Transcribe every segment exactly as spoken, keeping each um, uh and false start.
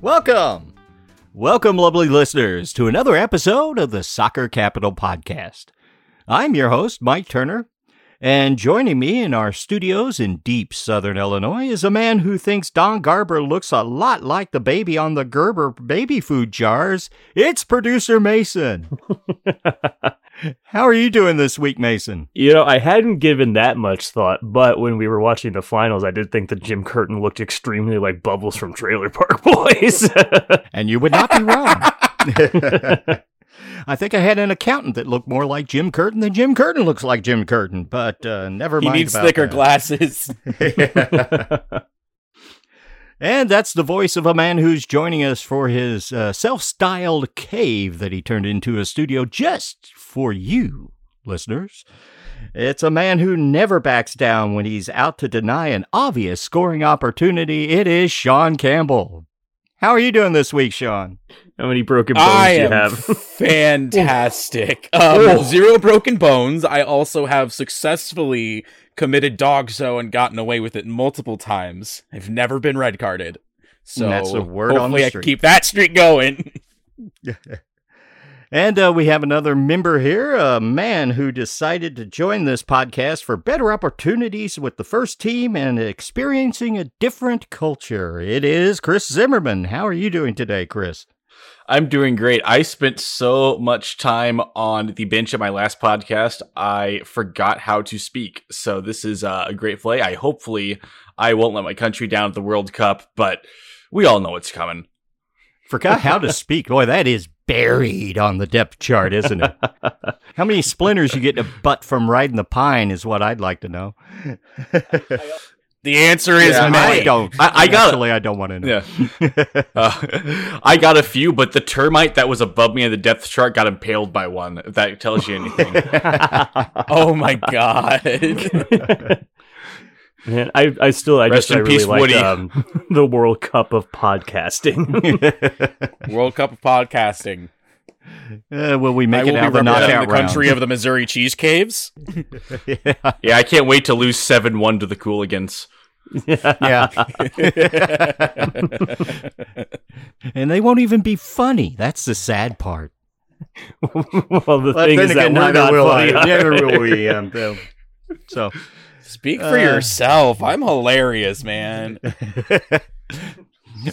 Welcome! Welcome, lovely listeners, to another episode of the Soccer Capital Podcast. I'm your host, Mike Turner, and joining me in our studios in deep southern Illinois is a man who thinks Don Garber looks a lot like the baby on the Gerber baby food jars. It's producer Mason. How are you doing this week, Mason? You know, I hadn't given that much thought, but when we were watching the finals, I did think that Jim Curtin looked extremely like Bubbles from Trailer Park Boys. And you would not be wrong. I think I had an accountant that looked more like Jim Curtin than Jim Curtin looks like Jim Curtin, but uh, never mind. He needs about thicker that. Glasses. And that's the voice of a man who's joining us for his uh, self-styled cave that he turned into a studio just for you, listeners. It's a man who never backs down when he's out to deny an obvious scoring opportunity. It is Sean Campbell. How are you doing this week, Sean? How many broken bones I do you have? Fantastic. um, zero broken bones. I also have successfully committed dogzo and gotten away with it multiple times. I've never been red carded. So that's a word on the street. Hopefully I can keep that streak going. And uh, we have another member here, a man who decided to join this podcast for better opportunities with the first team and experiencing a different culture. It is Chris Zimmerman. How are you doing today, Chris? I'm doing great. I spent so much time on the bench at my last podcast, I forgot how to speak. So this is uh, a great play. I hopefully I won't let my country down at the World Cup, but we all know it's coming. Forgot how to speak. Boy, that is buried on the depth chart, isn't it? How many splinters you get in a butt from riding the pine is what I'd like to know. The answer is yeah, no, I don't. I, I got Actually, a, I don't want to know. Yeah. uh, I got a few, but the termite that was above me in the depth chart got impaled by one, if that tells you anything. Oh, my God. Man, I I still I Rest just I really peace, like um, the World Cup of podcasting. World Cup of podcasting. Uh, will we make I it will out of the knockout the country round. Of the Missouri Cheese Caves? yeah. yeah, I can't wait to lose seven one to the Cooligans. Yeah. And they won't even be funny. That's the sad part. Well, the but thing is again, that we're not will funny. I, neither will we. Um, so... Speak for uh, yourself. I'm hilarious, man.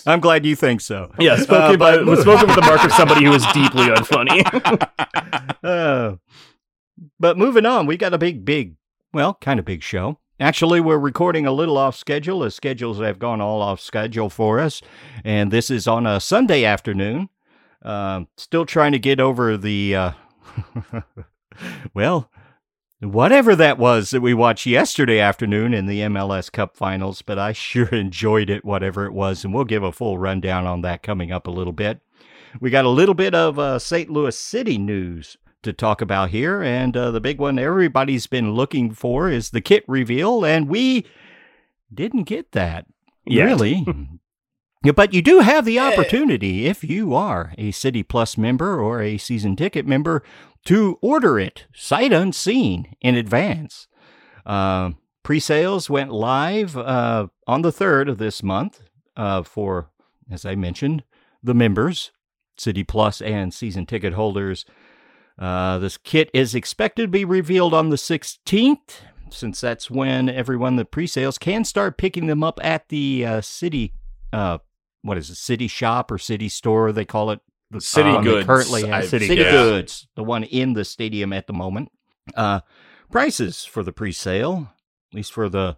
I'm glad you think so. Yeah, spoken, uh, by, spoken with the mark of somebody who is deeply unfunny. uh, but moving on, we got a big, big, well, kind of big show. Actually, we're recording a little off schedule, as schedules have gone all off schedule for us. And this is on a Sunday afternoon. Uh, still trying to get over the, uh, well... whatever that was that we watched yesterday afternoon in the M L S Cup Finals, but I sure enjoyed it, whatever it was, and we'll give a full rundown on that coming up a little bit. We got a little bit of uh, Saint Louis City news to talk about here, and uh, the big one everybody's been looking for is the kit reveal, and we didn't get that, yet. Really. But you do have the opportunity, if you are a City Plus member or a season ticket member, to order it sight unseen in advance. Uh, pre-sales went live uh, on the third of this month uh, for, as I mentioned, the members, City Plus and season ticket holders. Uh, this kit is expected to be revealed on the sixteenth. Since that's when everyone that pre-sales can start picking them up at the uh, City uh What is it? City Shop or City Store? They call it the City um, Goods. Currently, has. City, City yeah. Goods, the one in the stadium at the moment. Uh, prices for the pre-sale, at least for the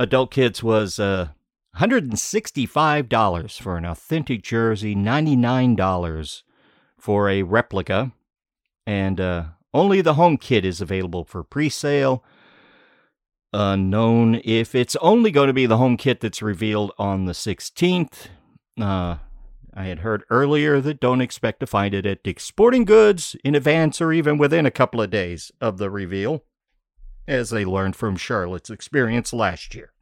adult kids, was uh, one hundred sixty-five dollars for an authentic jersey, ninety-nine dollars for a replica, and uh, only the home kit is available for pre-sale. Unknown if it's only going to be the home kit that's revealed on the sixteenth. Uh, I had heard earlier that don't expect to find it at Dick's Sporting Goods in advance or even within a couple of days of the reveal, as they learned from Charlotte's experience last year.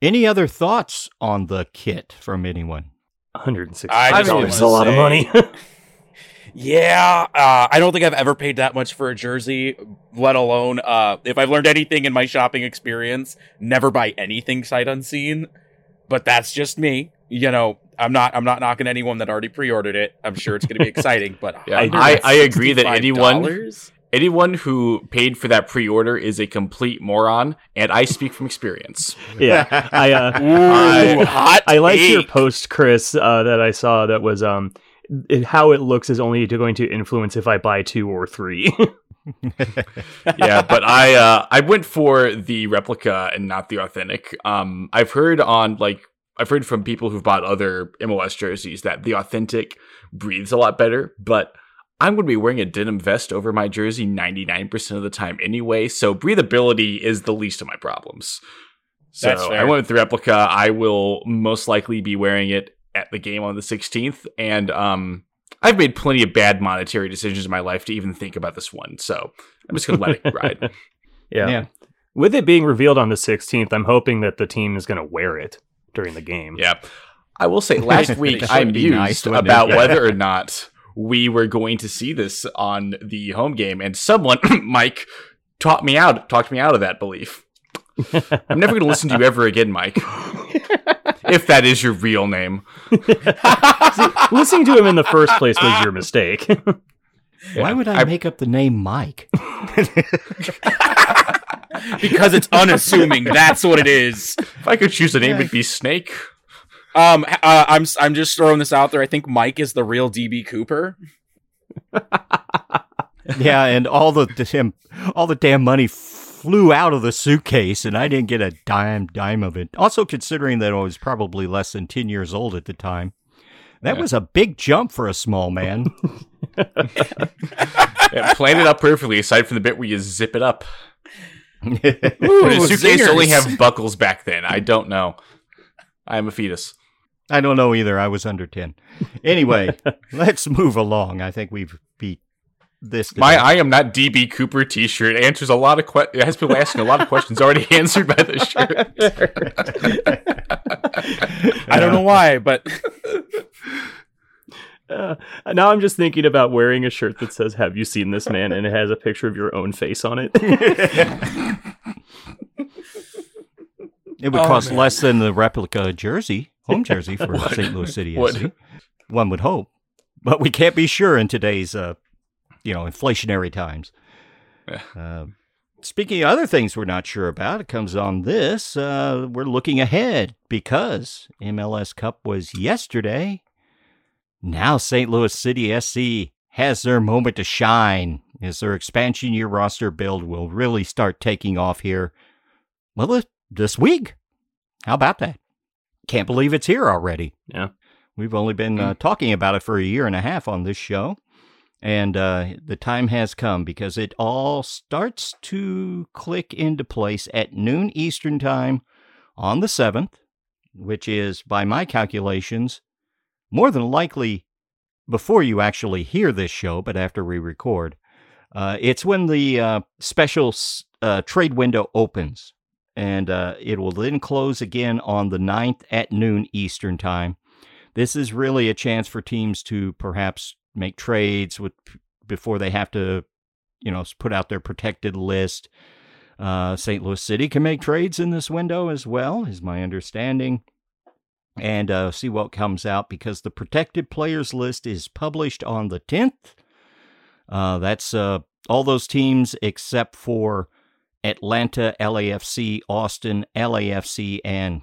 Any other thoughts on the kit from anyone? one hundred sixty dollars is a lot of money. Yeah, uh, I don't think I've ever paid that much for a jersey, let alone, uh, if I've learned anything in my shopping experience, never buy anything sight unseen, but that's just me. you know, I'm not I'm not knocking anyone that already pre-ordered it. I'm sure it's going to be exciting, but yeah, I, I agree that anyone anyone who paid for that pre-order is a complete moron, and I speak from experience. Yeah, I uh, Ooh, I, hot I like your post, Chris, uh, that I saw that was um how it looks is only going to influence if I buy two or three. Yeah, but I uh, I went for the replica and not the authentic. Um, I've heard on like. I've heard from people who've bought other M L S jerseys that the authentic breathes a lot better, but I'm going to be wearing a denim vest over my jersey ninety-nine percent of the time anyway, so breathability is the least of my problems. So I went with the replica. I will most likely be wearing it at the game on the sixteenth, and um, I've made plenty of bad monetary decisions in my life to even think about this one, so I'm just going to let it ride. Yeah. yeah. With it being revealed on the sixteenth, I'm hoping that the team is going to wear it during the game. Yeah. I will say last week I mused nice, about yeah. whether or not we were going to see this on the home game, and someone, Mike, taught me out, talked me out of that belief. I'm never going to listen to you ever again, Mike. If that is your real name. See, listening to him in the first place was your mistake. Yeah. Why would I, I make up the name Mike? Because it's unassuming. That's what it is. If I could choose a name, it'd be Snake. Um, uh, I'm I'm just throwing this out there. I think Mike is the real D B Cooper. Yeah, and all the damn, all the damn money flew out of the suitcase, and I didn't get a dime dime of it. Also, considering that I was probably less than ten years old at the time, that yeah. was a big jump for a small man. Yeah, planned it up perfectly, aside from the bit where you zip it up. Ooh, his suitcase zingers. Only have buckles back then. I don't know. I'm a fetus. I don't know either. I was under ten. Anyway, let's move along. I think we've beat this. My I am not D B Cooper t-shirt answers a lot of questions. It has people asking a lot of questions already answered by this shirt. I don't know why, but... Uh, now I'm just thinking about wearing a shirt that says, "Have you seen this man?" and it has a picture of your own face on it. It would oh, cost man. less than the replica jersey, home jersey for Saint Louis City S C. One would hope, but we can't be sure in today's, uh, you know, inflationary times. Yeah. Uh, speaking of other things we're not sure about, it comes on this. Uh, we're looking ahead because M L S Cup was yesterday. Now Saint Louis City S C has their moment to shine as their expansion year roster build will really start taking off here. Well, this week. How about that? Can't believe it's here already. Yeah. We've only been uh, talking about it for a year and a half on this show. And uh, the time has come because it all starts to click into place at noon Eastern time on the seventh, which is, by my calculations, more than likely, before you actually hear this show, but after we record, uh, it's when the uh, special uh, trade window opens, and uh, it will then close again on the ninth at noon Eastern time. This is really a chance for teams to perhaps make trades with before they have to, you know, put out their protected list. Uh, Saint Louis City can make trades in this window as well, is my understanding. And uh, see what comes out, because the protected players list is published on the tenth. Uh, that's uh, all those teams except for Atlanta, L A F C, Austin, L A F C, and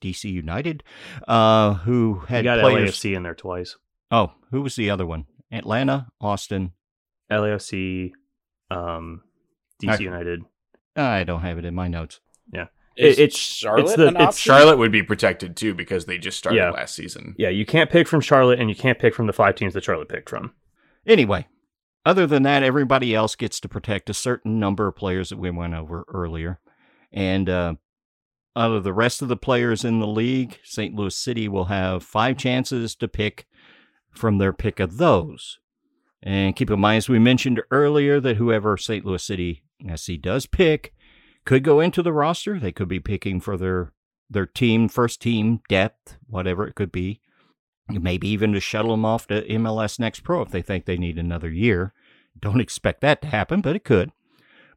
D C United, uh, who had you got players... L A F C in there twice. Oh, who was the other one? Atlanta, Austin, L A F C, um, D C I... United. I don't have it in my notes. Yeah. Is it's Charlotte. It's the, an it's, Charlotte would be protected too because they just started yeah. last season. Yeah, you can't pick from Charlotte, and you can't pick from the five teams that Charlotte picked from. Anyway, other than that, everybody else gets to protect a certain number of players that we went over earlier. And uh, out of the rest of the players in the league, Saint Louis City will have five chances to pick from their pick of those. And keep in mind, as we mentioned earlier, that whoever Saint Louis City S C does pick could go into the roster. They could be picking for their their team, first team, depth, whatever it could be. Maybe even to shuttle them off to M L S Next Pro if they think they need another year. Don't expect that to happen, but it could.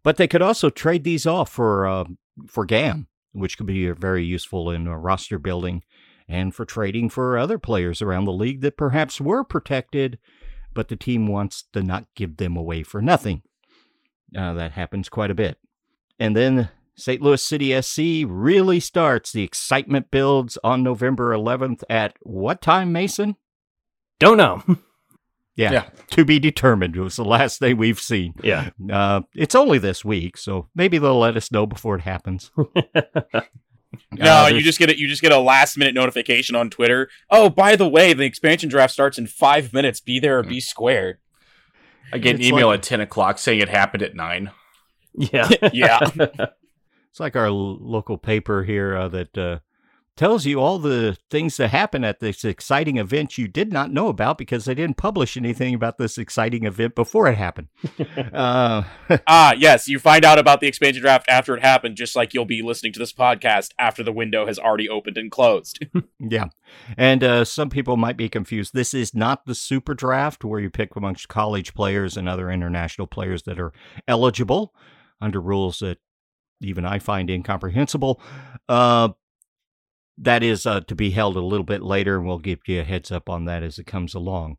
But they could also trade these off for uh, for G A M, which could be very useful in uh, roster building and for trading for other players around the league that perhaps were protected, but the team wants to not give them away for nothing. Uh, that happens quite a bit. And then Saint Louis City S C really starts. The excitement builds on November eleventh at what time, Mason? Don't know. yeah, yeah, to be determined. It was the last thing we've seen. Yeah, uh, it's only this week, so maybe they'll let us know before it happens. No, uh, you just get it. You just get a last minute notification on Twitter. Oh, by the way, the expansion draft starts in five minutes. Be there or be squared. I get an email like, at ten o'clock saying it happened at nine. Yeah, yeah. It's like our l- local paper here uh, that uh, tells you all the things that happen at this exciting event you did not know about because they didn't publish anything about this exciting event before it happened. uh, ah, yes. You find out about the expansion draft after it happened, just like you'll be listening to this podcast after the window has already opened and closed. Yeah. And uh, some people might be confused. This is not the super draft where you pick amongst college players and other international players that are eligible under rules that even I find incomprehensible. Uh, That is uh, to be held a little bit later, and we'll give you a heads up on that as it comes along.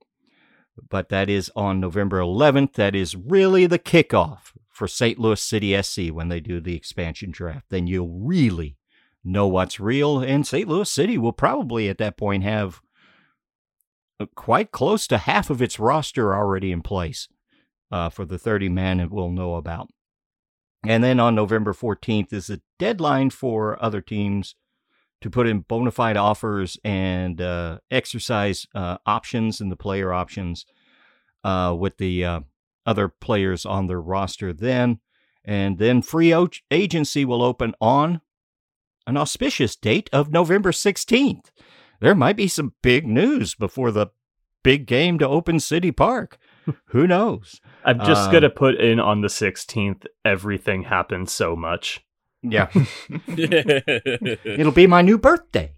But that is on November eleventh. That is really the kickoff for Saint Louis City S C when they do the expansion draft. Then you'll really know what's real, and Saint Louis City will probably at that point have quite close to half of its roster already in place uh, for the thirty-man it will know about. And then on November fourteenth is a deadline for other teams to put in bona fide offers and uh, exercise uh, options and the player options uh, with the uh, other players on their roster then. And then free o- agency will open on an auspicious date of November sixteenth. There might be some big news before the big game to open City Park. Who knows? I'm just uh, going to put in on the sixteenth, everything happens so much. Yeah. It'll be my new birthday.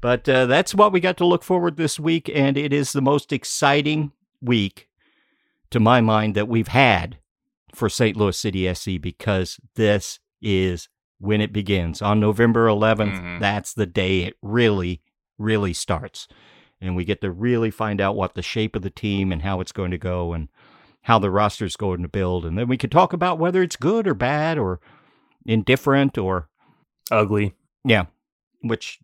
But uh, that's what we got to look forward this week, and it is the most exciting week, to my mind, that we've had for Saint Louis City S C, because this is when it begins. On November eleventh, mm-hmm. That's the day it really, really starts. And we get to really find out what the shape of the team and how it's going to go and how the roster's going to build, and then we could talk about whether it's good or bad or indifferent or ugly. Yeah, which,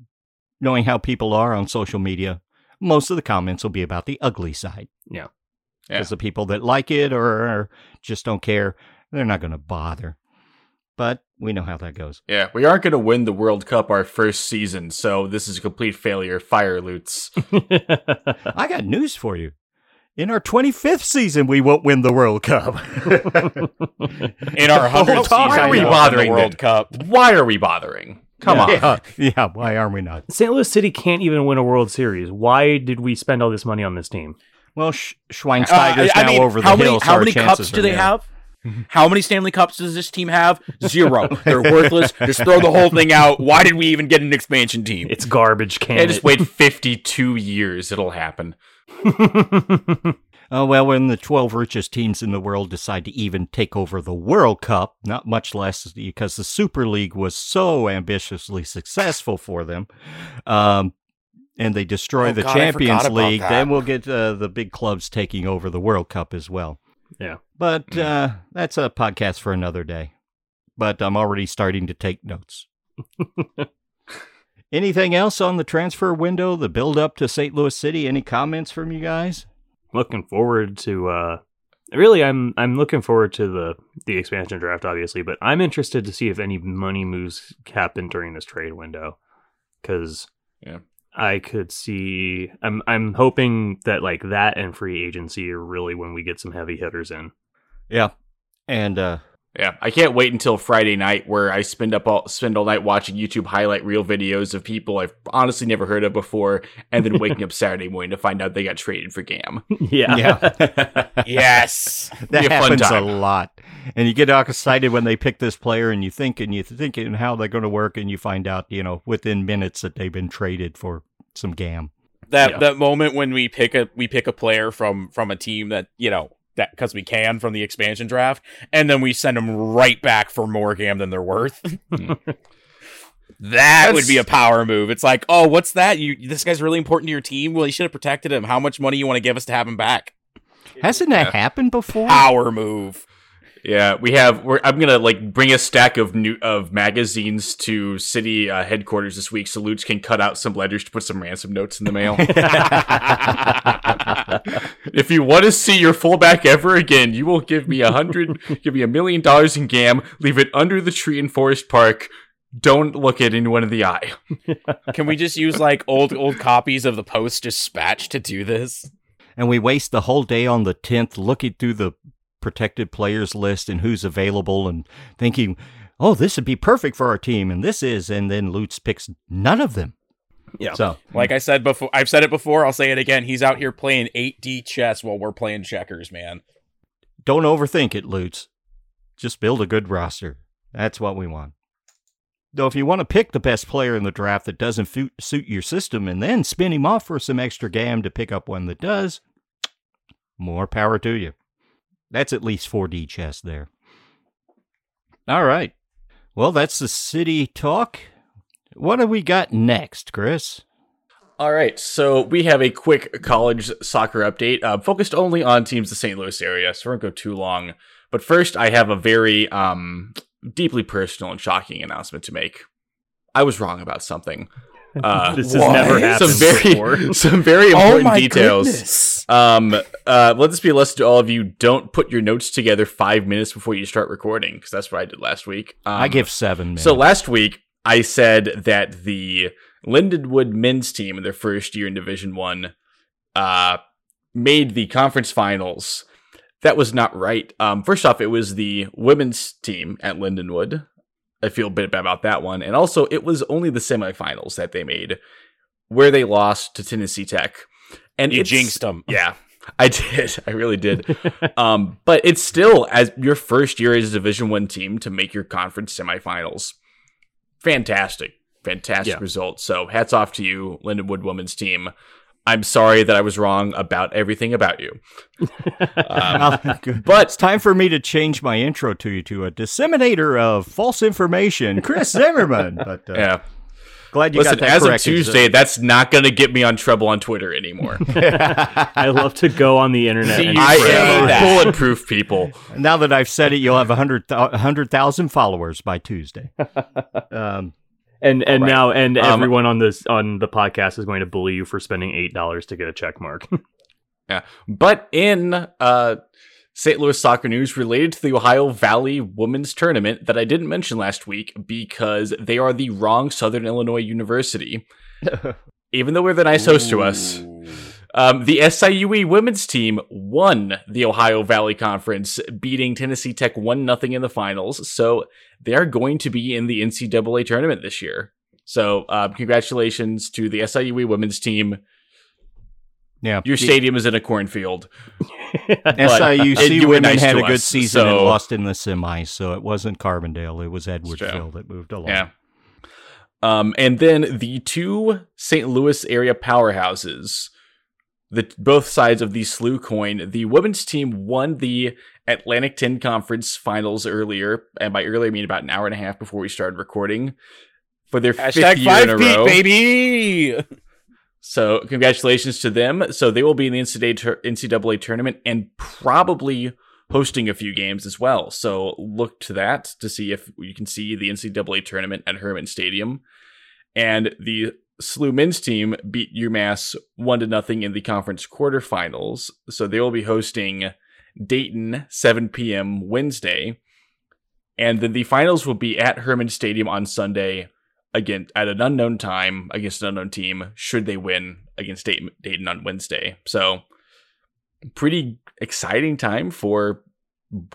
knowing how people are on social media, most of the comments will be about the ugly side. Yeah. Because yeah. the people that like it or, or just don't care, they're not going to bother. But we know how that goes. Yeah, we aren't going to win the World Cup our first season, so this is a complete failure. Fire Lutes. I got news for you. In our twenty-fifth season, we won't win the World Cup. In our hundredth season, why are we bothering the World Cup? Why are we bothering? Come on. Yeah, yeah, why are we not? Saint Louis City can't even win a World Series. Why did we spend all this money on this team? Well, Sch- Schweinsteiger's uh, I, I now mean, over the how hill. Many, so how many cups do they there. have? How many Stanley Cups does this team have? Zero. They're worthless. Just throw the whole thing out. Why did we even get an expansion team? It's garbage can. Yeah, just wait fifty-two years. It'll happen. Oh, well, when the twelve richest teams in the world decide to even take over the World Cup, not much less because the Super League was so ambitiously successful for them, um, and they destroy oh, the God, Champions League, then we'll get uh, the big clubs taking over the World Cup as well. Yeah. But uh, that's a podcast for another day. But I'm already starting to take notes. Anything else on the transfer window, the build-up to Saint Louis City? Any comments from you guys? Looking forward to... Uh, really, I'm I'm looking forward to the, the expansion draft, obviously, but I'm interested to see if any money moves happen during this trade window. Because yeah. I could see... I'm I'm hoping that like that and free agency are really when we get some heavy hitters in. Yeah, and... uh Yeah, I can't wait until Friday night where I spend up all spend all night watching YouTube highlight reel videos of people I've honestly never heard of before, and then waking up Saturday morning to find out they got traded for G A M. Yeah, yeah. Yes, that a happens a lot. And you get all excited when they pick this player, and you think and you think and how they're going to work, and you find out, you know, within minutes that they've been traded for some G A M. That yeah. that moment when we pick a we pick a player from from a team that you know. that because we can from the expansion draft, and then we send them right back for more G A M than they're worth. That That's... would be a power move. It's like, oh, what's that? You this guy's really important to your team. Well, you should have protected him. How much money you want to give us to have him back? Hasn't that yeah. happened before? Power move. Yeah, we have. We're, I'm gonna like bring a stack of new of magazines to City uh, headquarters this week, so Lutz can cut out some letters to put some ransom notes in the mail. If you want to see your fullback ever again, you will give me a hundred, give me a million dollars in gam, leave it under the tree in Forest Park. Don't look at anyone in the eye. Can we just use like old old copies of the Post Dispatch to do this? And we waste the whole day on the tenth looking through the protected players list and who's available and thinking, oh, this would be perfect for our team, and this is, and then Lutz picks none of them. Yeah. So, like I said before, I've said it before, I'll say it again. He's out here playing eight D chess while we're playing checkers, man. Don't overthink it, Lutz. Just build a good roster. That's what we want. Though if you want to pick the best player in the draft that doesn't fu- suit your system and then spin him off for some extra gam to pick up one that does, more power to you. That's at least four D chess there. All right. Well, that's the City talk. What do we got next, Chris? All right. So we have a quick college soccer update uh, focused only on teams in the Saint Louis area, so we won't go too long. But first, I have a very um, deeply personal and shocking announcement to make. I was wrong about something. Uh, this has what? never happened some very, before. Some very important oh my details. Goodness. Um, uh, let this be a lesson to all of you. Don't put your notes together five minutes before you start recording, because that's what I did last week. Um, I give seven minutes. So last week, I said that the Lindenwood men's team in their first year in Division One uh, made the conference finals. That was not right. Um, first off, it was the women's team at Lindenwood. I feel a bit bad about that one. And also, it was only the semifinals that they made, where they lost to Tennessee Tech. And you jinxed them. Yeah, I did. I really did. um, but it's still as your first year as a Division One team to make your conference semifinals. Fantastic. Fantastic yeah. result. So hats off to you, Lindenwood women's team. I'm sorry that I was wrong about everything about you. Um, but it's time for me to change my intro to you to a disseminator of false information, Chris Zimmerman. But uh, yeah, glad you Listen, got that as corrected. Of Tuesday, that's not going to get me on trouble on Twitter anymore. I love to go on the internet. See, and I am bulletproof, people. Now that I've said it, you'll have a hundred hundred thousand followers by Tuesday. Um, And and right. now and um, everyone on this on the podcast is going to bully you for spending eight dollars to get a check mark. yeah, but in uh, Saint Louis soccer news related to the Ohio Valley Women's Tournament that I didn't mention last week because they are the wrong Southern Illinois University, even though they're the nice host Ooh. to us. Um, the S I U E women's team won the Ohio Valley Conference, beating Tennessee Tech one nothing in the finals. So they are going to be in the N C double A tournament this year. So uh, congratulations to the S I U E women's team. Yeah, your stadium is in a cornfield. S I U C women nice had a good us, season so. and lost in the semis, so it wasn't Carbondale. It was Edwardsville that moved along. Yeah. Um, and then the two Saint Louis area powerhouses. The both sides of the S L U coin. The women's team won the Atlantic ten Conference Finals earlier, and by earlier I mean about an hour and a half before we started recording. For their Hashtag fifth year five in a feet, row, baby. So congratulations to them. So they will be in the N C double A tournament and probably hosting a few games as well. So look to that to see if you can see the N C double A tournament at Herman Stadium, and the S L U men's team beat UMass one to nothing in the conference quarterfinals, so they will be hosting Dayton seven p.m. Wednesday, and then the finals will be at Herman Stadium on Sunday, again at an unknown time against an unknown team. Should they win against Dayton on Wednesday, so pretty exciting time for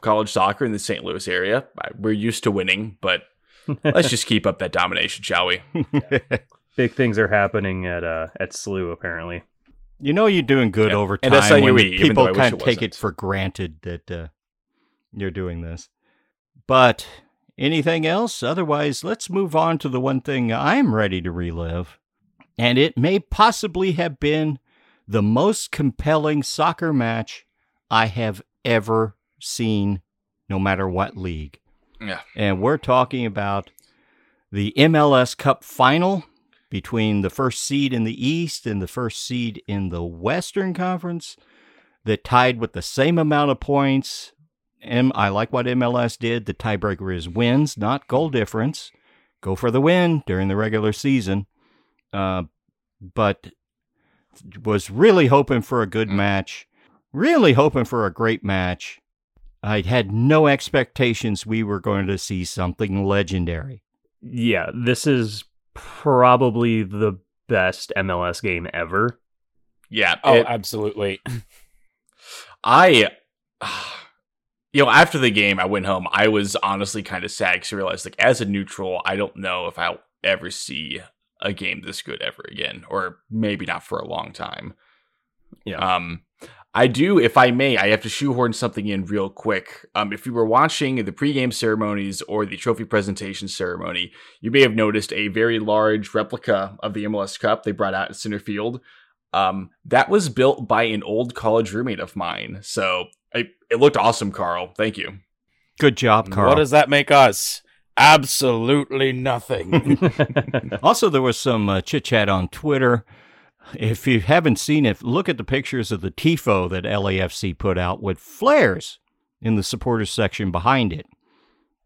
college soccer in the Saint Louis area. We're used to winning, but let's just keep up that domination, shall we? Yeah. Big things are happening at uh, at S L U, apparently. You know you're doing good yeah. over time S I U E, when people kind of take wasn't. it for granted that uh, you're doing this. But anything else? Otherwise, let's move on to the one thing I'm ready to relive. And it may possibly have been the most compelling soccer match I have ever seen, no matter what league. Yeah. And we're talking about the M L S Cup Final between the first seed in the East and the first seed in the Western Conference that tied with the same amount of points. M- I like what M L S did. The tiebreaker is wins, not goal difference. Go for the win during the regular season. Uh, but was really hoping for a good match. Really hoping for a great match. I had no expectations we were going to see something legendary. Yeah, this is probably the best M L S game ever. Yeah. Oh, it, absolutely. I, you know, after the game, I went home. I was honestly kind of sad because I realized, like, as a neutral, I don't know if I'll ever see a game this good ever again, or maybe not for a long time. Yeah. Um, I do, if I may, I have to shoehorn something in real quick. Um, if you were watching the pregame ceremonies or the trophy presentation ceremony, you may have noticed a very large replica of the M L S Cup they brought out in center field. Um, that was built by an old college roommate of mine. So I, it looked awesome, Carl. Thank you. Good job, Carl. What does that make us? Absolutely nothing. Also, there was some uh, chit-chat on Twitter. If you haven't seen it, look at the pictures of the Tifo that L A F C put out with flares in the supporters section behind it.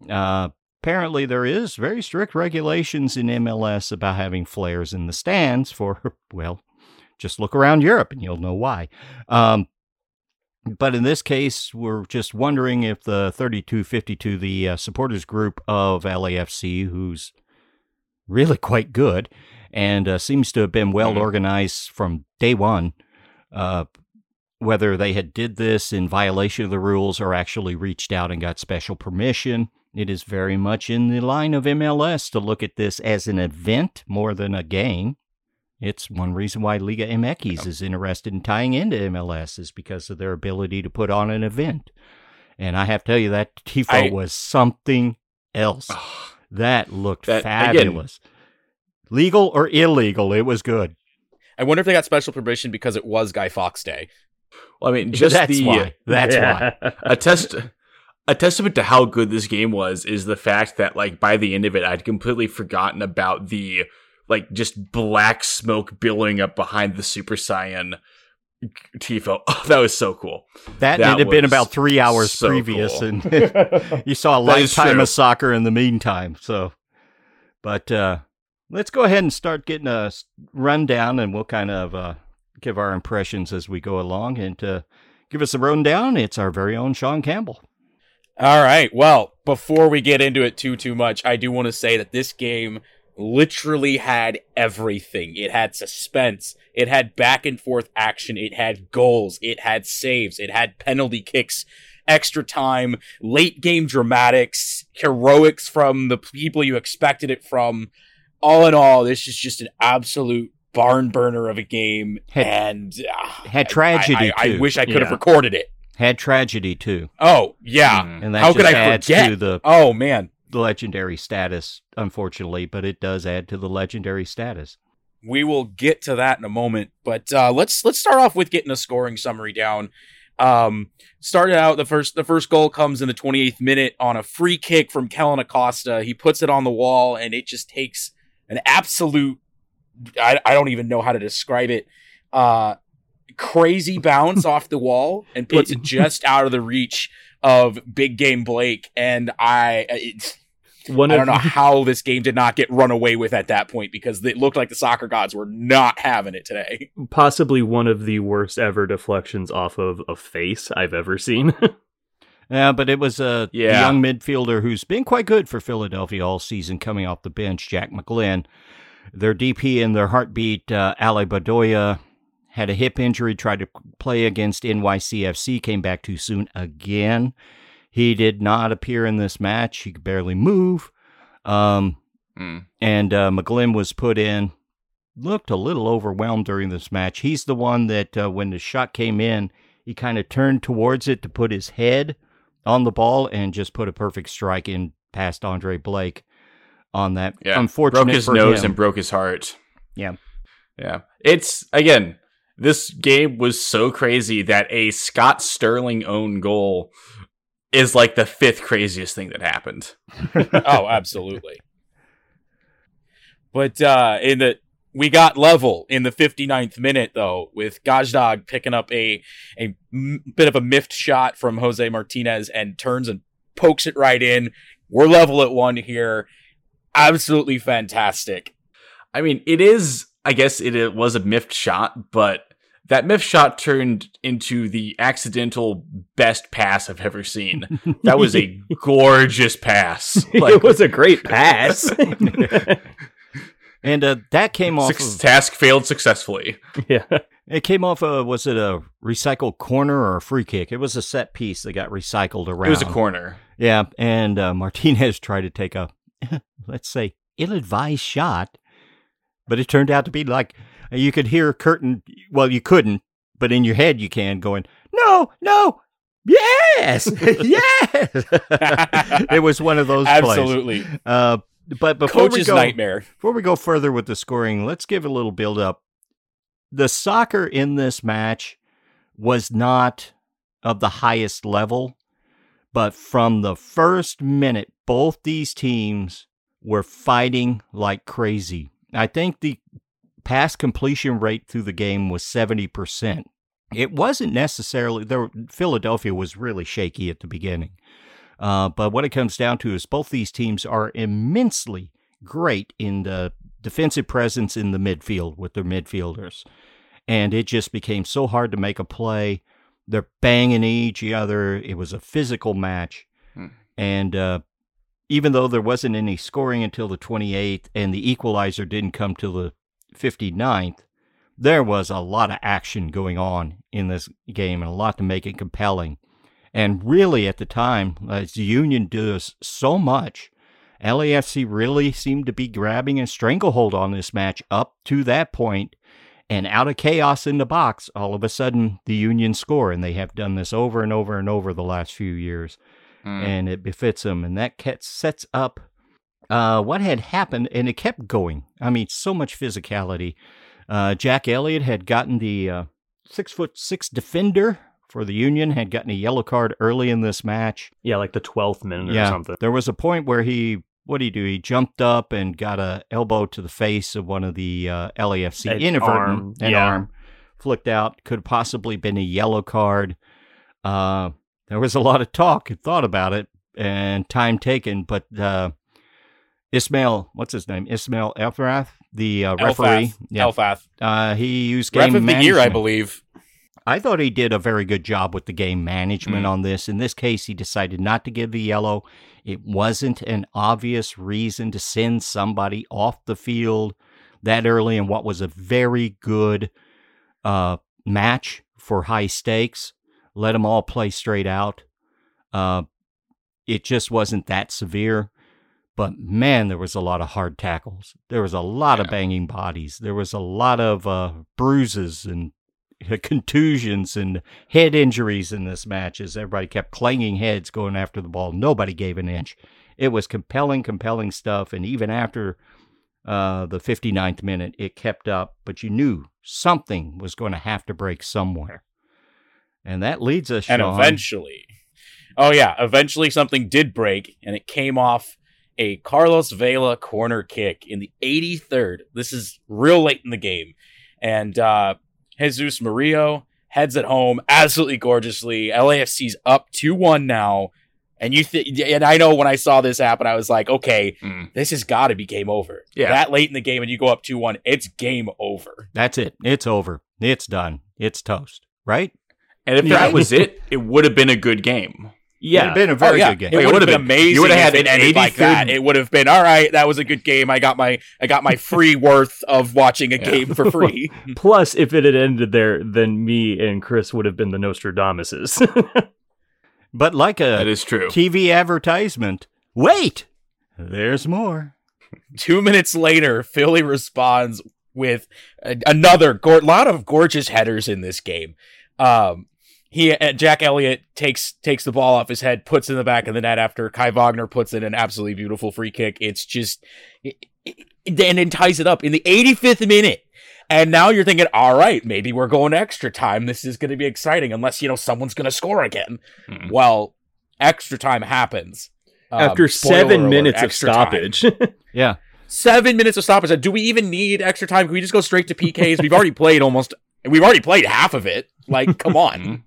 Uh, apparently, there is very strict regulations in M L S about having flares in the stands for, well, just look around Europe and you'll know why. Um, but in this case, we're just wondering if the thirty-two fifty-two, the uh, supporters group of L A F C, who's really quite good, and uh, seems to have been well organized from day one, uh, whether they had did this in violation of the rules or actually reached out and got special permission. It is very much in the line of M L S to look at this as an event more than a game. It's one reason why Liga M X is interested in tying into M L S is because of their ability to put on an event. And I have to tell you, that Tifo I, was something else. Oh, that looked that, fabulous. Again, legal or illegal, it was good. I wonder if they got special permission because it was Guy Fawkes Day. Well, I mean, just that's the... Why. That's yeah. why. A test... A testament to how good this game was is the fact that, like, by the end of it, I'd completely forgotten about the, like, just black smoke billowing up behind the Super Saiyan Tifo. Oh, that was so cool. That, that had been about three hours so previous, cool. and you saw a lifetime of soccer in the meantime, so... But, uh... let's go ahead and start getting a rundown, and we'll kind of uh, give our impressions as we go along. And to give us a rundown, it's our very own Sean Campbell. All right. Well, before we get into it too, too much, I do want to say that this game literally had everything. It had suspense. It had back and forth action. It had goals. It had saves. It had penalty kicks, extra time, late game dramatics, heroics from the people you expected it from. All in all, this is just an absolute barn burner of a game, had, and uh, had tragedy. I, I, I, I wish I could yeah. have recorded it. Had tragedy too. Oh yeah, mm-hmm. and that how could I adds forget? To the oh man, legendary status. Unfortunately, but it does add to the legendary status. We will get to that in a moment, but uh, let's let's start off with getting a scoring summary down. Um, started out the first the first goal comes in the twenty-eighth minute on a free kick from Kellen Acosta. He puts it on the wall, and it just takes an absolute, I, I don't even know how to describe it, uh, crazy bounce off the wall and puts it just out of the reach of Big Game Blake. And I, it, One I don't of- know how this game did not get run away with at that point, because it looked like the soccer gods were not having it today. Possibly one of the worst ever deflections off of a face I've ever seen. Yeah, but it was a yeah. young midfielder who's been quite good for Philadelphia all season, coming off the bench, Jack McGlynn. Their D P and their heartbeat, uh, Ale Bedoya, had a hip injury, tried to play against N Y C F C, came back too soon again. He did not appear in this match. He could barely move. Um, mm. And uh, McGlynn was put in, looked a little overwhelmed during this match. He's the one that uh, when the shot came in, he kind of turned towards it to put his head on the ball and just put a perfect strike in past Andre Blake on that. Yeah. Unfortunate broke his nose him. and broke his heart. Yeah. Yeah. It's, again, this game was so crazy that a Scott Sterling own goal is like the fifth craziest thing that happened. Oh, absolutely. But uh, in the we got level in the fifty-ninth minute, though, with Gajdag picking up a, a m- bit of a miffed shot from Jose Martinez and turns and pokes it right in. We're level at one here. Absolutely fantastic. I mean, it is, I guess it, it was a miffed shot, but that miffed shot turned into the accidental best pass I've ever seen. That was a gorgeous pass. Like, it was a great pass. And uh, that came off. Six of, task failed successfully. Yeah. It came off, uh, was it a recycled corner or a free kick? It was a set piece that got recycled around. It was a corner. Yeah. And uh, Martinez tried to take a, let's say, ill-advised shot. But it turned out to be like, you could hear Curtin, well, you couldn't, but in your head you can, going, no, no, yes, yes. It was one of those Absolutely. plays. Absolutely. Uh, but before Coach's we go, nightmare. Before we go further with the scoring, let's give a little build up. The soccer in this match was not of the highest level, but from the first minute, both these teams were fighting like crazy. I think the pass completion rate through the game was seventy percent. It wasn't necessarily, there, Philadelphia was really shaky at the beginning. Uh, but what it comes down to is both these teams are immensely great in the defensive presence in the midfield with their midfielders. And it just became so hard to make a play. They're banging each other. It was a physical match. Hmm. And, uh, even though there wasn't any scoring until the twenty-eighth and the equalizer didn't come till the fifty-ninth, there was a lot of action going on in this game and a lot to make it compelling. And really at the time, as the Union does so much, L A F C really seemed to be grabbing a stranglehold on this match up to that point. And out of chaos in the box, all of a sudden the Union score. And they have done this over and over and over the last few years. Mm. And it befits them, and that sets up uh, what had happened, and it kept going. I mean, so much physicality. Uh, Jack Elliott had gotten the uh, six foot six defender for the Union, had gotten a yellow card early in this match. Yeah, like the twelfth minute yeah. or something. There was a point where he, what did he do? He jumped up and got an elbow to the face of one of the uh, L A F C, an inadvertent arm. An yeah. arm, flicked out, could have possibly been a yellow card. Uh There was a lot of talk and thought about it and time taken, but uh, Ismail, what's his name? Ismail Elfath, the uh, referee. Elfath. Yeah. Elfath. Uh, he used game management. Ref of the year, I believe. I thought he did a very good job with the game management mm. on this. In this case, he decided not to give the yellow. It wasn't an obvious reason to send somebody off the field that early in what was a very good uh, match for high stakes. Let them all play straight out. Uh, it just wasn't that severe. But, man, there was a lot of hard tackles. There was a lot yeah. of banging bodies. There was a lot of uh, bruises and uh, contusions and head injuries in this match as everybody kept clanging heads going after the ball. Nobody gave an inch. It was compelling, compelling stuff. And even after uh, the fifty-ninth minute, it kept up. But you knew something was going to have to break somewhere. And that leads us, Sean. And eventually, oh yeah, eventually something did break, and it came off a Carlos Vela corner kick in the eighty-third. This is real late in the game. And uh, Jesus Murillo heads it home absolutely gorgeously. L A F C's up two one now. And you th- and I know when I saw this happen, I was like, okay, mm. this has got to be game over. Yeah. That late in the game and you go up two one, it's game over. That's it. It's over. It's done. It's toast, right? And if yeah. that was it, it would have been a good game. Yeah. It would have been a very oh, yeah. good game. It, it would have been, been amazing. You would have had an eighty like that. It would have been, all right, that was a good game. I got my I got my free worth of watching a yeah. game for free. Plus, if it had ended there, then me and Chris would have been the Nostradamuses. But like a that is true. T V advertisement, wait, there's more. Two minutes later, Philly responds with another go- lot of gorgeous headers in this game. Um, He uh, Jack Elliott takes takes the ball off his head, puts it in the back of the net after Kai Wagner puts in an absolutely beautiful free kick. It's just it, it, and it ties it up in the eighty-fifth minute. And now you're thinking, all right, maybe we're going extra time. This is going to be exciting, unless you know someone's going to score again. Hmm. Well, extra time happens um, after seven minutes alert, of stoppage. yeah, Seven minutes of stoppage. Do we even need extra time? Can we just go straight to P Ks? We've already played almost. We've already played half of it. Like, come on.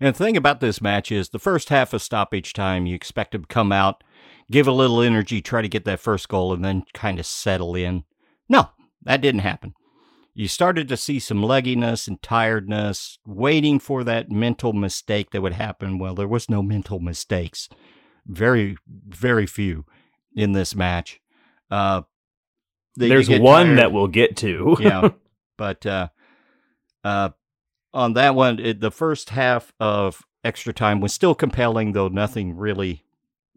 And the thing about this match is the first half of stoppage time, you expect them to come out, give a little energy, try to get that first goal, and then kind of settle in. No, that didn't happen. You started to see some legginess and tiredness, waiting for that mental mistake that would happen. Well, there was no mental mistakes. Very, very few in this match. Uh, There's one tired. That we'll get to. Yeah, but uh, uh, on that one, it, the first half of extra time was still compelling, though nothing really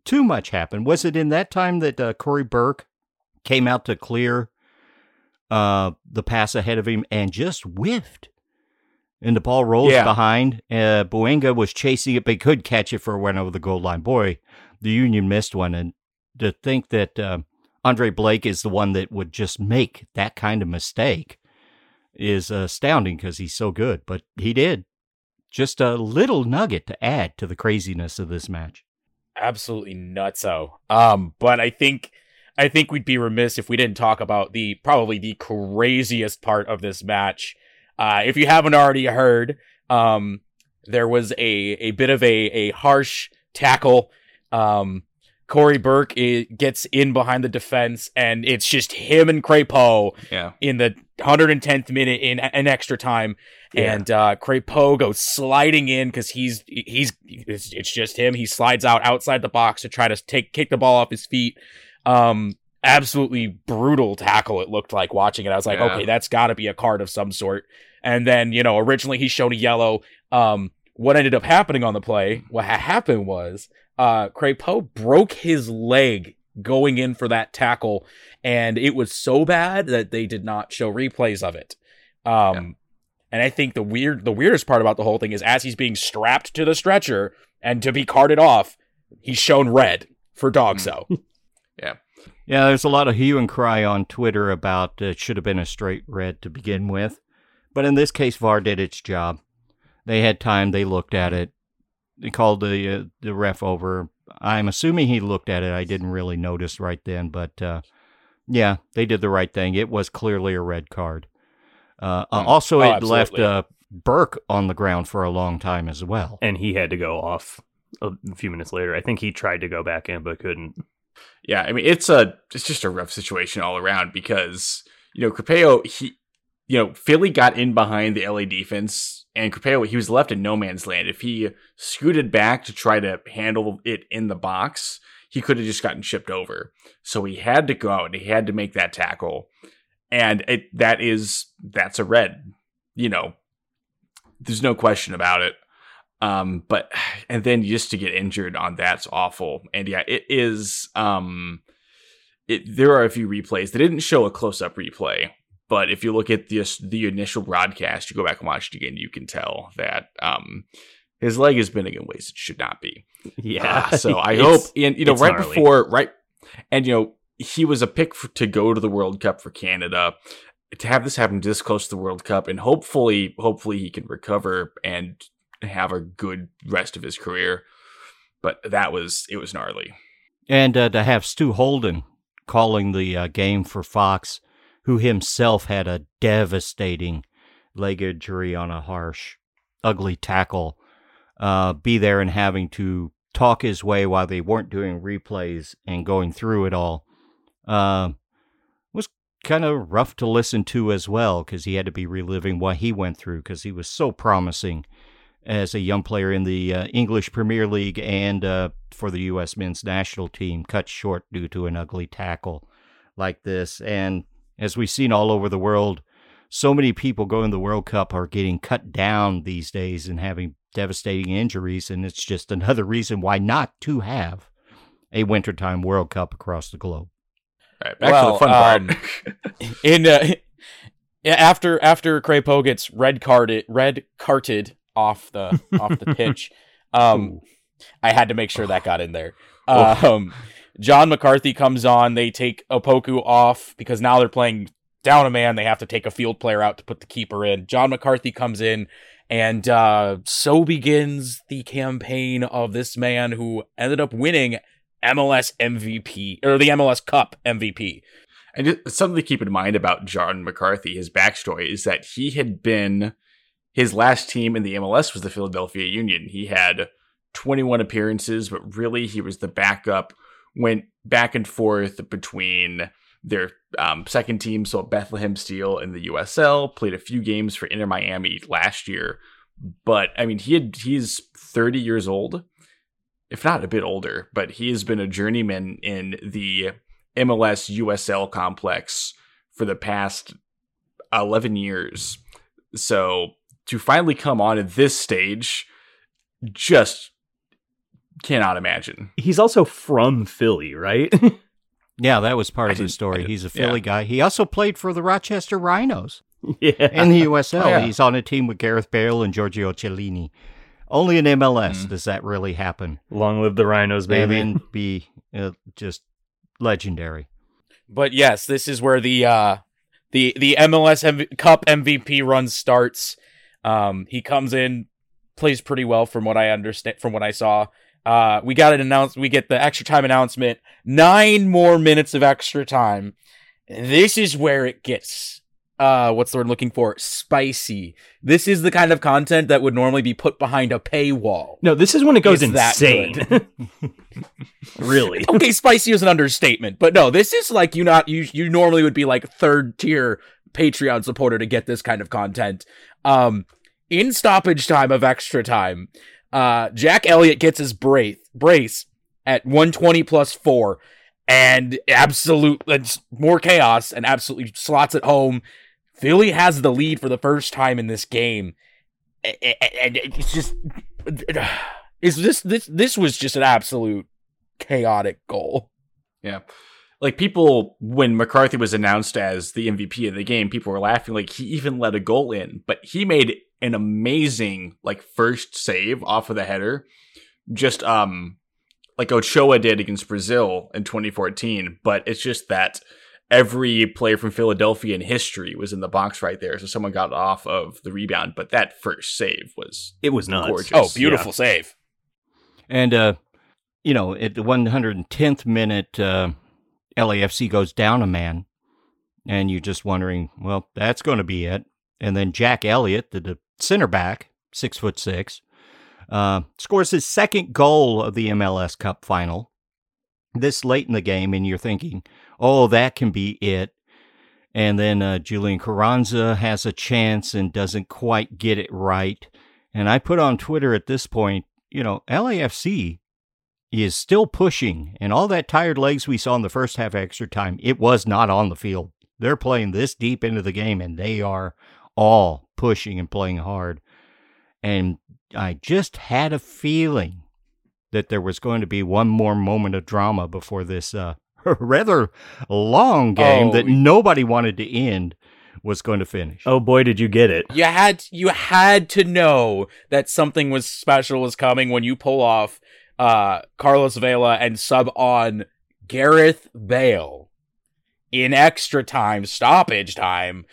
too much happened. Was it in that time that uh, Corey Burke came out to clear uh, the pass ahead of him and just whiffed? And the ball rolls yeah. behind. Uh, Bouanga was chasing it, but he could catch it for a win over the goal line. Boy, the Union missed one. And to think that... Uh, Andre Blake is the one that would just make that kind of mistake is astounding because he's so good, but he did. Just a little nugget to add to the craziness of this match. Absolutely nutso. Um, but I think I think we'd be remiss if we didn't talk about the probably the craziest part of this match. Uh, if you haven't already heard, um, there was a, a bit of a, a harsh tackle. Um Corey Burke gets in behind the defense, and it's just him and Crépeau yeah. in the one hundred tenth minute in an extra time. Yeah. And uh, Crépeau goes sliding in because he's he's it's, it's just him. He slides out outside the box to try to take kick the ball off his feet. Um, absolutely brutal tackle. It looked like watching it. I was like, yeah. okay, that's got to be a card of some sort. And then you know, originally he's shown a yellow. Um, what ended up happening on the play? What happened was. Uh, Crépeau broke his leg going in for that tackle, and it was so bad that they did not show replays of it. Um, yeah. And I think the weird, the weirdest part about the whole thing is as he's being strapped to the stretcher and to be carted off, he's shown red for dog so. yeah. Yeah, there's a lot of hue and cry on Twitter about uh, it should have been a straight red to begin with. But in this case, V A R did its job. They had time. They looked at it. They called the uh, the ref over. I'm assuming he looked at it. I didn't really notice right then, but uh, yeah, they did the right thing. It was clearly a red card. Uh, mm. uh, also, oh, it absolutely. left uh, Burke on the ground for a long time as well. And he had to go off a few minutes later. I think he tried to go back in, but couldn't. Yeah, I mean, it's a it's just a rough situation all around because, you know, Crépeau, he, you know, Philly got in behind the L A defense. And Crépeau, he was left in no man's land. If he scooted back to try to handle it in the box, he could have just gotten shipped over. So he had to go out. He had to make that tackle. And it, that is, that's a red, you know, there's no question about it. Um, but, and then just to get injured on that's awful. And yeah, it is, um, it, there are a few replays. They didn't show a close-up replay. But if you look at the the initial broadcast, you go back and watch it again, you can tell that um, his leg is bending in ways it should not be. Yeah. Uh, so I hope, and you know, right gnarly. before, right, and you know, he was a pick for, to go to the World Cup for Canada. To have this happen this close to the World Cup, and hopefully, hopefully he can recover and have a good rest of his career. But that was it was gnarly. And uh, to have Stu Holden calling the uh, game for Fox. Who himself had a devastating leg injury on a harsh, ugly tackle, uh, be there and having to talk his way while they weren't doing replays and going through it all, uh, was kind of rough to listen to as well because he had to be reliving what he went through because he was so promising as a young player in the uh, English Premier League and uh, for the U S men's national team, cut short due to an ugly tackle like this. And as we've seen all over the world, so many people going to the World Cup are getting cut down these days and having devastating injuries, and it's just another reason why not to have a wintertime World Cup across the globe. All right, back well, to the fun um, part. in uh, after after Crépeau gets red carded, red carted off the off the pitch, um, I had to make sure that got in there. Um, John McCarthy comes on. They take Opoku off because now they're playing down a man. They have to take a field player out to put the keeper in. John McCarthy comes in, and uh, so begins the campaign of this man who ended up winning M L S M V P or the M L S Cup M V P. And just something to keep in mind about John McCarthy, his backstory, is that he had been, his last team in the M L S was the Philadelphia Union. He had twenty-one appearances, but really he was the backup, went back and forth between their um, second team, so Bethlehem Steel in the U S L, played a few games for Inter Miami last year. But, I mean, he had, he's thirty years old, if not a bit older, but he has been a journeyman in the M L S U S L complex for the past eleven years. So to finally come on at this stage, just cannot imagine. He's also from Philly, right? Yeah, that was part I of the story. He's a Philly yeah. guy. He also played for the Rochester Rhinos yeah. in the U S L. Oh, yeah. He's on a team with Gareth Bale and Giorgio Chiellini. Only in M L S mm. does that really happen. Long live the Rhinos, baby. And be uh, just legendary. But yes, this is where the uh, the the M L S M- Cup M V P run starts. Um, he comes in, plays pretty well from what I understand, from what I saw. Uh, we got an announce. We get the extra time announcement. Nine more minutes of extra time. This is where it gets. Uh, what's the word I'm looking for? Spicy. This is the kind of content that would normally be put behind a paywall. No, this is when it goes it's insane. Really? Okay, spicy is an understatement, but no, this is like you not you you normally would be like third tier Patreon supporter to get this kind of content. Um, in stoppage time of extra time, uh, Jack Elliott gets his brace brace at one twenty plus four, and absolute and more chaos, and absolutely slots it home. Philly has the lead for the first time in this game, and it's just is this this this was just an absolute chaotic goal. Yeah, like people when McCarthy was announced as the M V P of the game, people were laughing like he even let a goal in, but he made an amazing like first save off of the header, just um like Ochoa did against Brazil in twenty fourteen. But it's just that every player from Philadelphia in history was in the box right there. So someone got off of the rebound, but that first save was, it was nuts. Gorgeous. Oh, beautiful yeah. save. And, uh, you know, at the one hundred tenth minute, uh, L A F C goes down a man, and you're just wondering, well, that's going to be it. And then Jack Elliott, the, the center back, six foot six, Uh, scores his second goal of the M L S Cup final this late in the game, and you're thinking, oh, that can be it. And then uh, Julian Carranza has a chance and doesn't quite get it right. And I put on Twitter at this point, you know, L A F C is still pushing, and all that tired legs we saw in the first half extra time, it was not on the field. They're playing this deep into the game, and they are all pushing and playing hard. And I just had a feeling that there was going to be one more moment of drama before this uh, rather long game oh. that nobody wanted to end was going to finish. Oh boy, did you get it. You had you had to know that something was special was coming when you pull off uh, Carlos Vela and sub on Gareth Bale in extra time, stoppage time.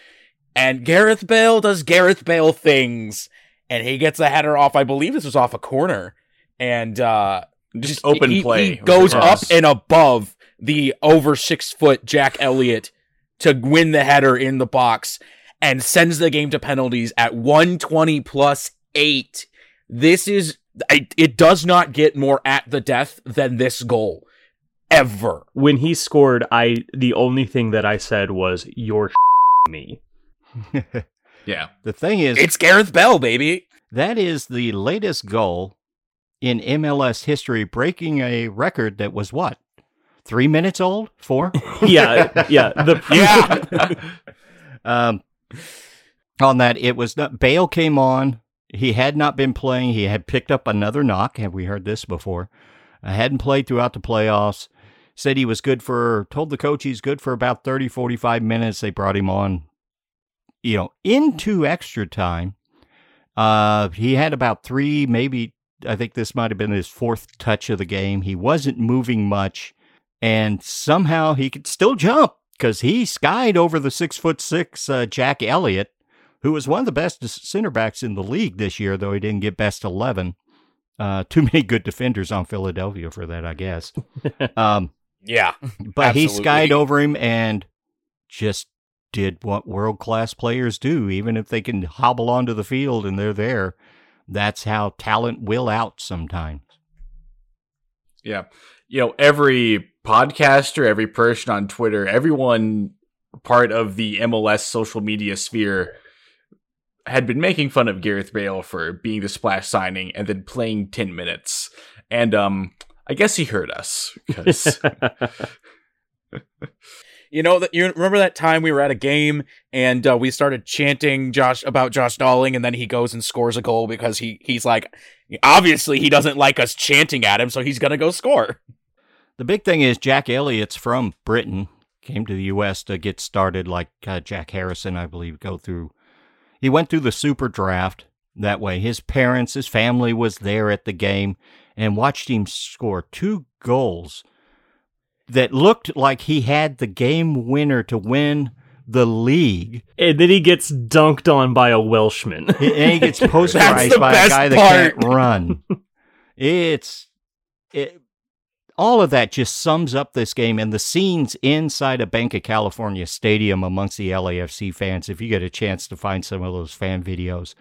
And Gareth Bale does Gareth Bale things. And he gets a header off, I believe this was off a corner, and uh, just open he, play. He goes up and above the over six foot Jack Elliott to win the header in the box and sends the game to penalties at one twenty plus eight. This is, it, it does not get more at the death than this goal ever. When he scored, I the only thing that I said was, "You're me." Yeah. The thing is, it's Gareth Bale, baby. That is the latest goal in M L S history, breaking a record that was what? Three minutes old? Four? yeah. Yeah. The yeah. um, on that, it was not. Bale came on. He had not been playing. He had picked up another knock. Have we heard this before? I hadn't played throughout the playoffs. Said he was good for, told the coach he's good for about thirty, forty-five minutes. They brought him on. You know, into extra time, uh, he had about three, maybe, I think this might have been his fourth touch of the game. He wasn't moving much, and somehow he could still jump because he skied over the six foot six uh, Jack Elliott, who was one of the best center backs in the league this year, though he didn't get best eleven. Uh, too many good defenders on Philadelphia for that, I guess. Um, yeah, but absolutely. He skied over him and just did what world-class players do, even if they can hobble onto the field and they're there. That's how talent will out sometimes. Yeah. You know, every podcaster, every person on Twitter, everyone part of the M L S social media sphere had been making fun of Gareth Bale for being the splash signing and then playing ten minutes. And um, I guess he heard us. Because you know, you remember that time we were at a game and uh, we started chanting Josh about Josh Dawling, and then he goes and scores a goal because he he's like, obviously he doesn't like us chanting at him, so he's going to go score. The big thing is Jack Elliott's from Britain, came to the U S to get started like uh, Jack Harrison, I believe, go through. He went through the super draft that way. His parents, his family was there at the game and watched him score two goals that looked like he had the game winner to win the league. And then he gets dunked on by a Welshman. And he gets posterized by a guy part. that can't run. It's it, all of that just sums up this game and the scenes inside a Banc of California stadium amongst the L A F C fans. If you get a chance to find some of those fan videos,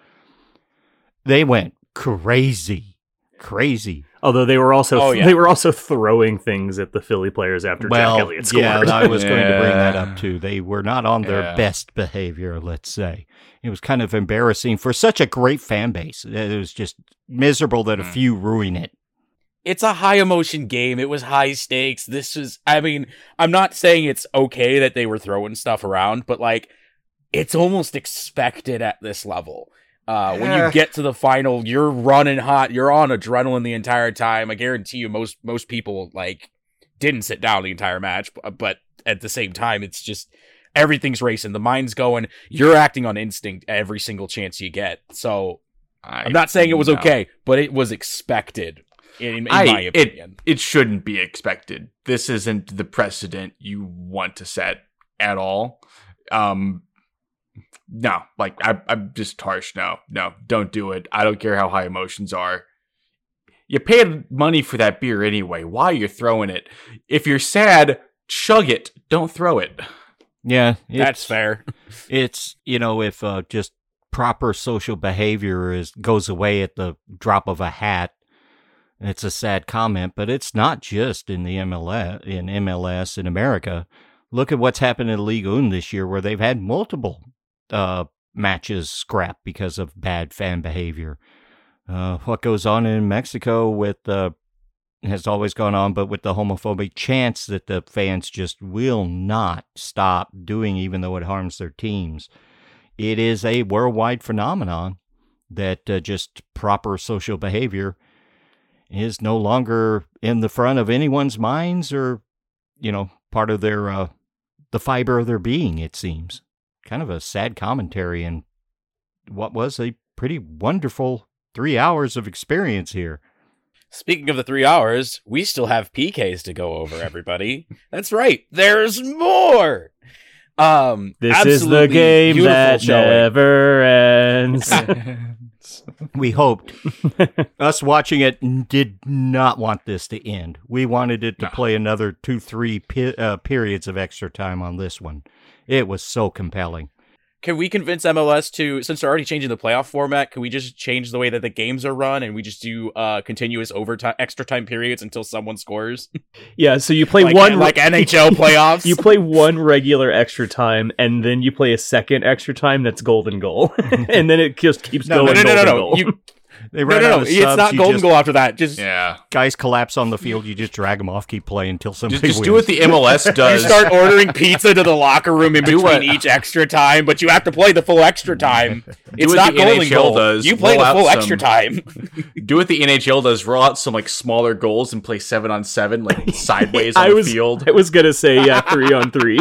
they went crazy. Crazy. Although they were also oh, yeah. they were also throwing things at the Philly players after well, Jack Elliott scored. Yeah, I was yeah. going to bring that up too. They were not on their yeah. best behavior, let's say. It was kind of embarrassing for such a great fan base. It was just miserable that a few ruin it. It's a high emotion game. It was high stakes. This is, I mean, I'm not saying it's okay that they were throwing stuff around, but like, it's almost expected at this level. Uh, when you get to the final, you're running hot. You're on adrenaline the entire time. I guarantee you most most people like didn't sit down the entire match. But, but at the same time, it's just everything's racing. The mind's going. You're acting on instinct every single chance you get. So I I'm not saying it was know. okay, but it was expected in, in I, my opinion. It, it shouldn't be expected. This isn't the precedent you want to set at all. Um No, like I, I'm just harsh. No, no, don't do it. I don't care how high emotions are. You paid money for that beer anyway. Why are you throwing it? If you're sad, chug it. Don't throw it. Yeah, that's fair. It's, you know, if uh, just proper social behavior is goes away at the drop of a hat. It's a sad comment, but it's not just in the M L S in M L S in America. Look at what's happened in Ligue one this year, where they've had multiple Uh, matches scrapped because of bad fan behavior. Uh, what goes on in Mexico with uh, has always gone on, but with the homophobic chants that the fans just will not stop doing, even though it harms their teams. It is a worldwide phenomenon that uh, just proper social behavior is no longer in the front of anyone's minds or, you know, part of their, uh, the fiber of their being, it seems. Kind of a sad commentary in what was a pretty wonderful three hours of experience here. Speaking of the three hours, we still have P Ks to go over, everybody. That's right. There's more. Um, this is the game that showing. never ends. We hoped. Us watching it did not want this to end. We wanted it to no. play another two, three pe- uh, periods of extra time on this one. It was so compelling. Can we convince M L S to, since they're already changing the playoff format, can we just change the way that the games are run and we just do uh, continuous overtime, extra time periods until someone scores? Yeah, so you play like, one... Like N H L playoffs? You play one regular extra time and then you play a second extra time that's golden goal. And then it just keeps no, going no, no, golden no, no, goal. No, you, they no, no, no. Subs, it's not golden just, goal after that. Just yeah. Guys collapse on the field. You just drag them off. Keep playing until somebody just, just wins. Do what the M L S does. You start ordering pizza to the locker room in between each extra time, but you have to play the full extra time. It's not golden goal. Does, you play the full some, extra time. Do what the N H L does. Roll out some like smaller goals and play seven on seven, like sideways on I the was, field. I was gonna say yeah, three on three.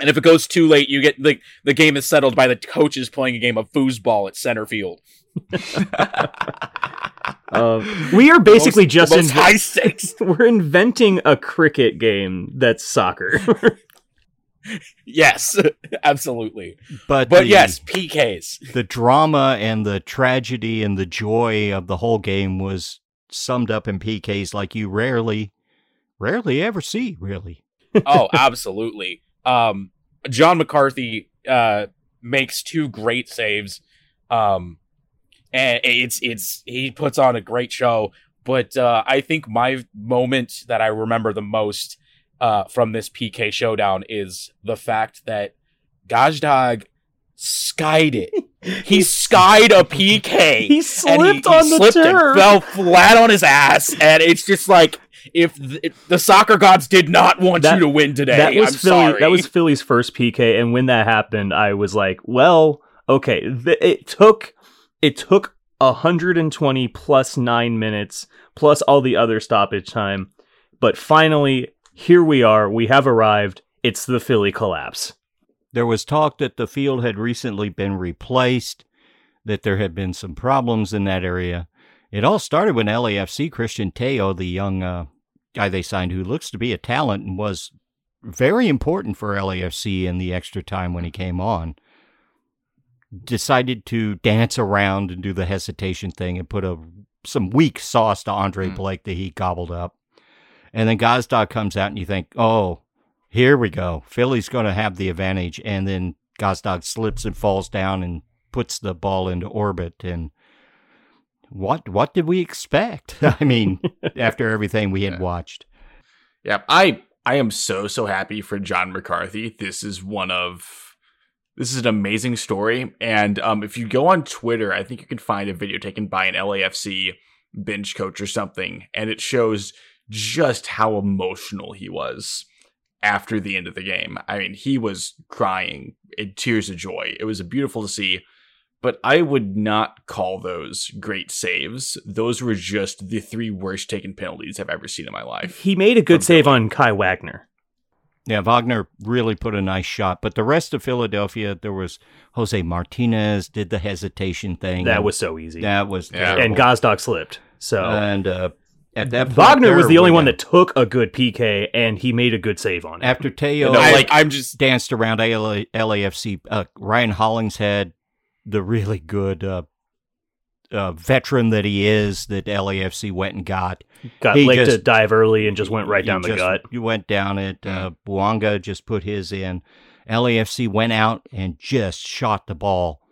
And if it goes too late, you get like the game is settled by the coaches playing a game of foosball at center field. um, we are basically most, just in inv- high stakes. We're inventing a cricket game that's soccer. Yes, absolutely. But but the, yes, P Ks. The drama and the tragedy and the joy of the whole game was summed up in P Ks, like you rarely, rarely ever see, really. Oh, absolutely. Um, John McCarthy uh, makes two great saves. Um, and it's it's he puts on a great show. But uh, I think my moment that I remember the most uh, from this P K showdown is the fact that Gazdag skied it. He skied a P K. He slipped and he, on he the slipped turf. And fell flat on his ass. And it's just like, if th- the soccer gods did not want that, you to win today, that was I'm Philly, sorry. That was Philly's first P K. And when that happened, I was like, well, okay. Th- it took it took one hundred twenty plus nine minutes, plus all the other stoppage time. But finally, here we are. We have arrived. It's the Philly collapse. There was talk that the field had recently been replaced, that there had been some problems in that area. It all started when L A F C Christian Teo, the young uh, guy they signed who looks to be a talent and was very important for L A F C in the extra time when he came on, decided to dance around and do the hesitation thing and put a, some weak sauce to Andre mm. Blake that he gobbled up. And then Gazdag comes out and you think, oh, here we go. Philly's going to have the advantage. And then Gazdag slips and falls down and puts the ball into orbit. And what what did we expect? I mean, after everything we had yeah. watched. Yeah, I I am so, so happy for John McCarthy. This is one of, this is an amazing story. And um, if you go on Twitter, I think you can find a video taken by an L A F C bench coach or something. And it shows just how emotional he was after the end of the game. I mean, he was crying in tears of joy. It was beautiful to see, but I would not call those great saves. Those were just the three worst taken penalties I've ever seen in my life. He made a good save on Kai Wagner. Yeah, Wagner really put a nice shot, but the rest of Philadelphia, there was Jose Martinez did the hesitation thing. That was so easy. That was yeah. And Gazdag slipped. So and uh At that point, Wagner was the only one that took a good P K, and he made a good save on it. After Teo, I, like, I'm just danced around LA, LAFC. Uh, Ryan Hollingshead, the really good uh, uh, veteran that he is, that L A F C went and got. Got he Blake just, to dive early and just went right down the just, gut. You went down it. Uh, Bouanga just put his in. L A F C went out and just shot the ball,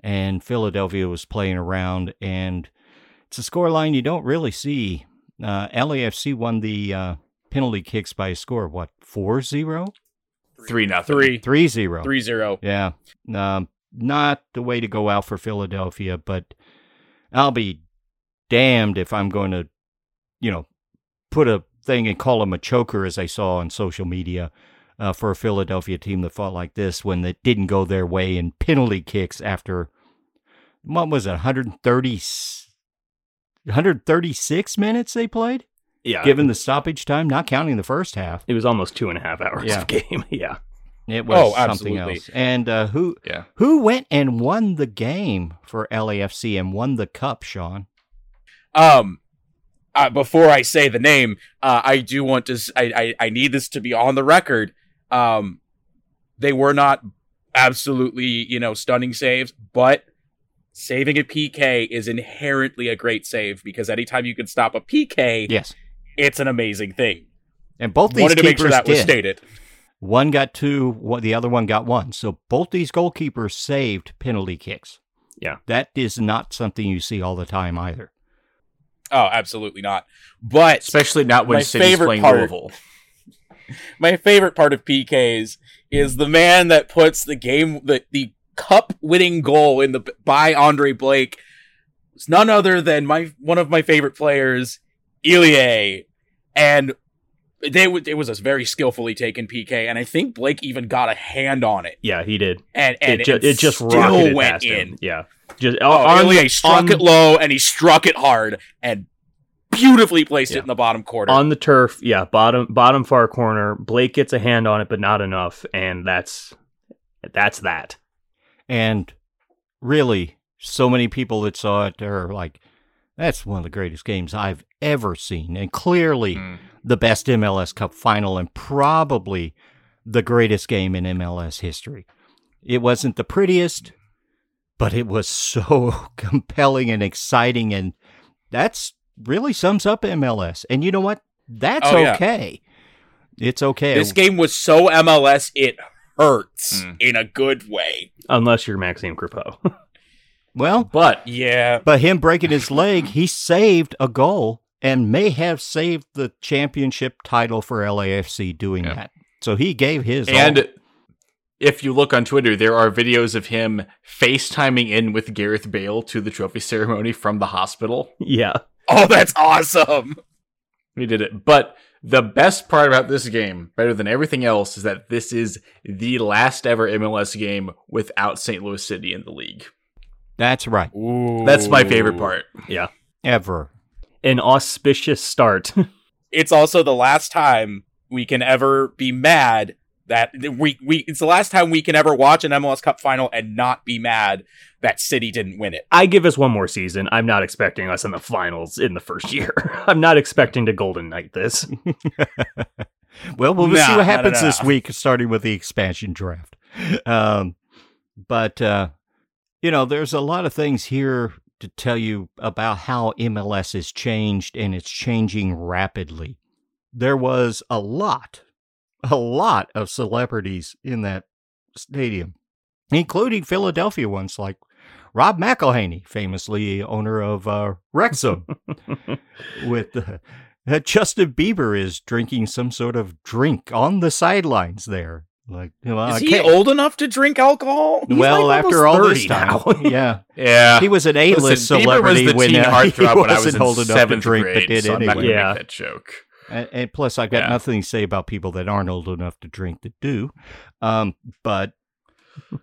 and Philadelphia was playing around, and it's a scoreline you don't really see. Uh, L A F C won the uh, penalty kicks by a score of what, four zero? three nothing. three zero. three zero. Yeah. Um, not the way to go out for Philadelphia, but I'll be damned if I'm going to, you know, put a thing and call them a choker, as I saw on social media, uh, for a Philadelphia team that fought like this when it didn't go their way in penalty kicks after, what was it, one hundred thirty one hundred thirty-six minutes they played? Yeah. Given the stoppage time, not counting the first half. It was almost two and a half hours yeah. of game. Yeah. It was oh, something else. And uh, who yeah. who went and won the game for L A F C and won the cup, Sean? Um, uh, before I say the name, uh, I do want to, I, I, I need this to be on the record. Um, they were not absolutely, you know, stunning saves, but saving a P K is inherently a great save because anytime you can stop a P K, yes, it's an amazing thing. And both these wanted to keepers make sure that did. Was stated. One got two, the other one got one. So both these goalkeepers saved penalty kicks. Yeah, that is not something you see all the time either. Oh, absolutely not. But especially not when City's playing part, Louisville. My favorite part of P Ks is the man that puts the game the the. cup-winning goal in the by Andre Blake was none other than my one of my favorite players, Ilie, and they w- it was a very skillfully taken P K, and I think Blake even got a hand on it. Yeah, he did, and and it, ju- it, it just still rocketed went past in. Him. Yeah, just oh, Ilie struck on, it low, and he struck it hard, and beautifully placed yeah. it in the bottom corner on the turf. Yeah, bottom bottom far corner. Blake gets a hand on it, but not enough, and that's that's that. And really, so many people that saw it are like, that's one of the greatest games I've ever seen. And clearly mm. the best M L S Cup final and probably the greatest game in M L S history. It wasn't the prettiest, but it was so compelling and exciting. And that's really sums up M L S. And you know what? That's oh, okay. Yeah. It's okay. This game was so M L S, it hurts mm. in a good way. Unless you're Maxime Crépeau. Well, but yeah, but him breaking his leg, he saved a goal and may have saved the championship title for L A F C doing yeah. that. So he gave his and all. If you look on Twitter, there are videos of him FaceTiming in with Gareth Bale to the trophy ceremony from the hospital. Yeah. Oh, that's awesome. He did it. But the best part about this game, better than everything else, is that this is the last ever M L S game without Saint Louis City in the league. That's right. Ooh. That's my favorite part. Yeah. Ever. An auspicious start. It's also the last time we can ever be mad that we, we it's the last time we can ever watch an M L S Cup final and not be mad that City didn't win it. I give us one more season. I'm not expecting us in the finals in the first year. I'm not expecting to Golden Knight this. Well, we'll nah, see what happens this week, starting with the expansion draft. Um, but, uh, you know, there's a lot of things here to tell you about how M L S has changed, and it's changing rapidly. There was a lot A lot of celebrities in that stadium, including Philadelphia ones like Rob McElhaney, famously owner of uh, Wrexham. With uh, Justin Bieber is drinking some sort of drink on the sidelines there. Like, well, is I he can't... old enough to drink alcohol? He's well, like after all this time, yeah, yeah, he was an A-list Listen, celebrity was when uh, he when wasn't I was old enough to drink, grade, but did so anyway. Yeah, make that joke. And plus, I've got yeah. nothing to say about people that aren't old enough to drink that do. Um, but,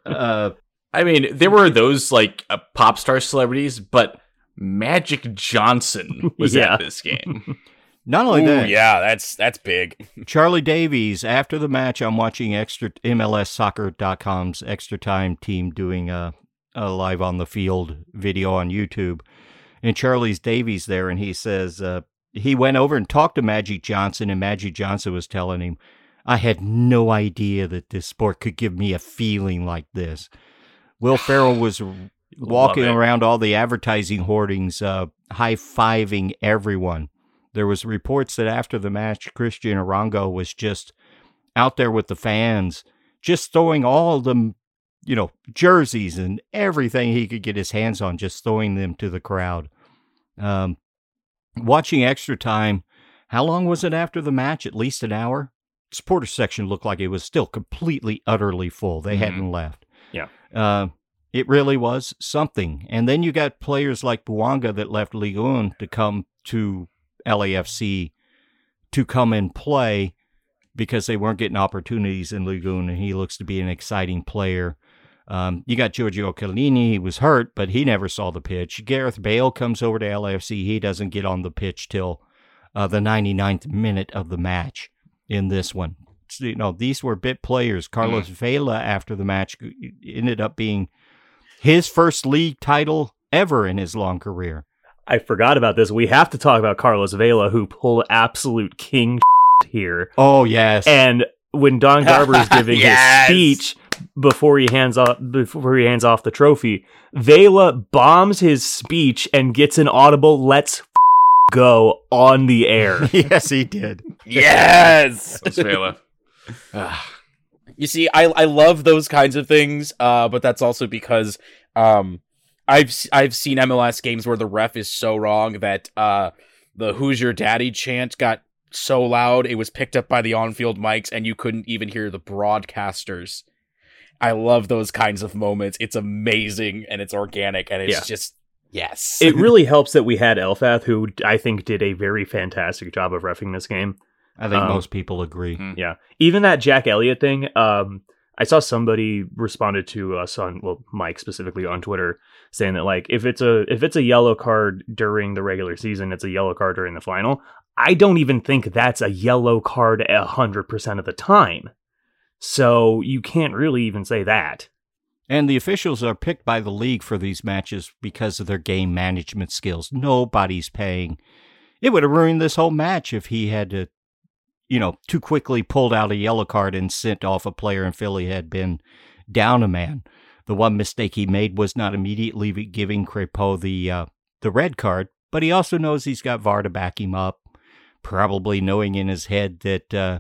uh, I mean, there were those, like, uh, pop star celebrities, but Magic Johnson was yeah. at this game. Not only Ooh, that. Yeah, that's that's big. Charlie Davies, after the match, I'm watching extra M L S soccer dot com's Extra Time team doing a, a live on the field video on YouTube. And Charlie Davies there, and he says... Uh, He went over and talked to Magic Johnson, and Magic Johnson was telling him, I had no idea that this sport could give me a feeling like this. Will Ferrell was walking around all the advertising hoardings, uh, high-fiving everyone. There was reports that after the match, Christian Arango was just out there with the fans, just throwing all the, you know, jerseys and everything he could get his hands on, just throwing them to the crowd. Um, Watching Extra Time, how long was it after the match? At least an hour? The supporters section looked like it was still completely, utterly full. They mm-hmm. hadn't left. Yeah. Uh, it really was something. And then you got players like Bouanga that left Ligue one to come to L A F C to come and play because they weren't getting opportunities in Ligue one, and he looks to be an exciting player. Um, you got Giorgio Chiellini, he was hurt, but he never saw the pitch. Gareth Bale comes over to L A F C, he doesn't get on the pitch till uh, the ninety-ninth minute of the match in this one. So, you know, these were bit players. Carlos mm. Vela, after the match, ended up being his first league title ever in his long career. I forgot about this. We have to talk about Carlos Vela, who pulled absolute king here. Oh, yes. And when Don Garber is giving yes. his speech... Before he hands off, before he hands off the trophy, Vela bombs his speech and gets an audible "Let's f- go" on the air. Yes, he did. Yes, that was Vela. You see, I I love those kinds of things, uh, but that's also because um, I've I've seen M L S games where the ref is so wrong that uh, the "Who's Your Daddy" chant got so loud it was picked up by the on-field mics, and you couldn't even hear the broadcasters. I love those kinds of moments. It's amazing, and it's organic, and it's yeah. just, yes. It really helps that we had Elfath, who I think did a very fantastic job of reffing this game. I think um, most people agree. Yeah. Even that Jack Elliott thing, um, I saw somebody responded to us on, well, Mike specifically on Twitter, saying that, like, if it's a if it's a yellow card during the regular season, it's a yellow card during the final. I don't even think that's a yellow card one hundred percent of the time. So you can't really even say that. And the officials are picked by the league for these matches because of their game management skills. Nobody's paying. It would have ruined this whole match if he had to, you know, too quickly pulled out a yellow card and sent off a player and Philly had been down a man. The one mistake he made was not immediately giving Crépeau the, uh, the red card, but he also knows he's got V A R to back him up, probably knowing in his head that... Uh,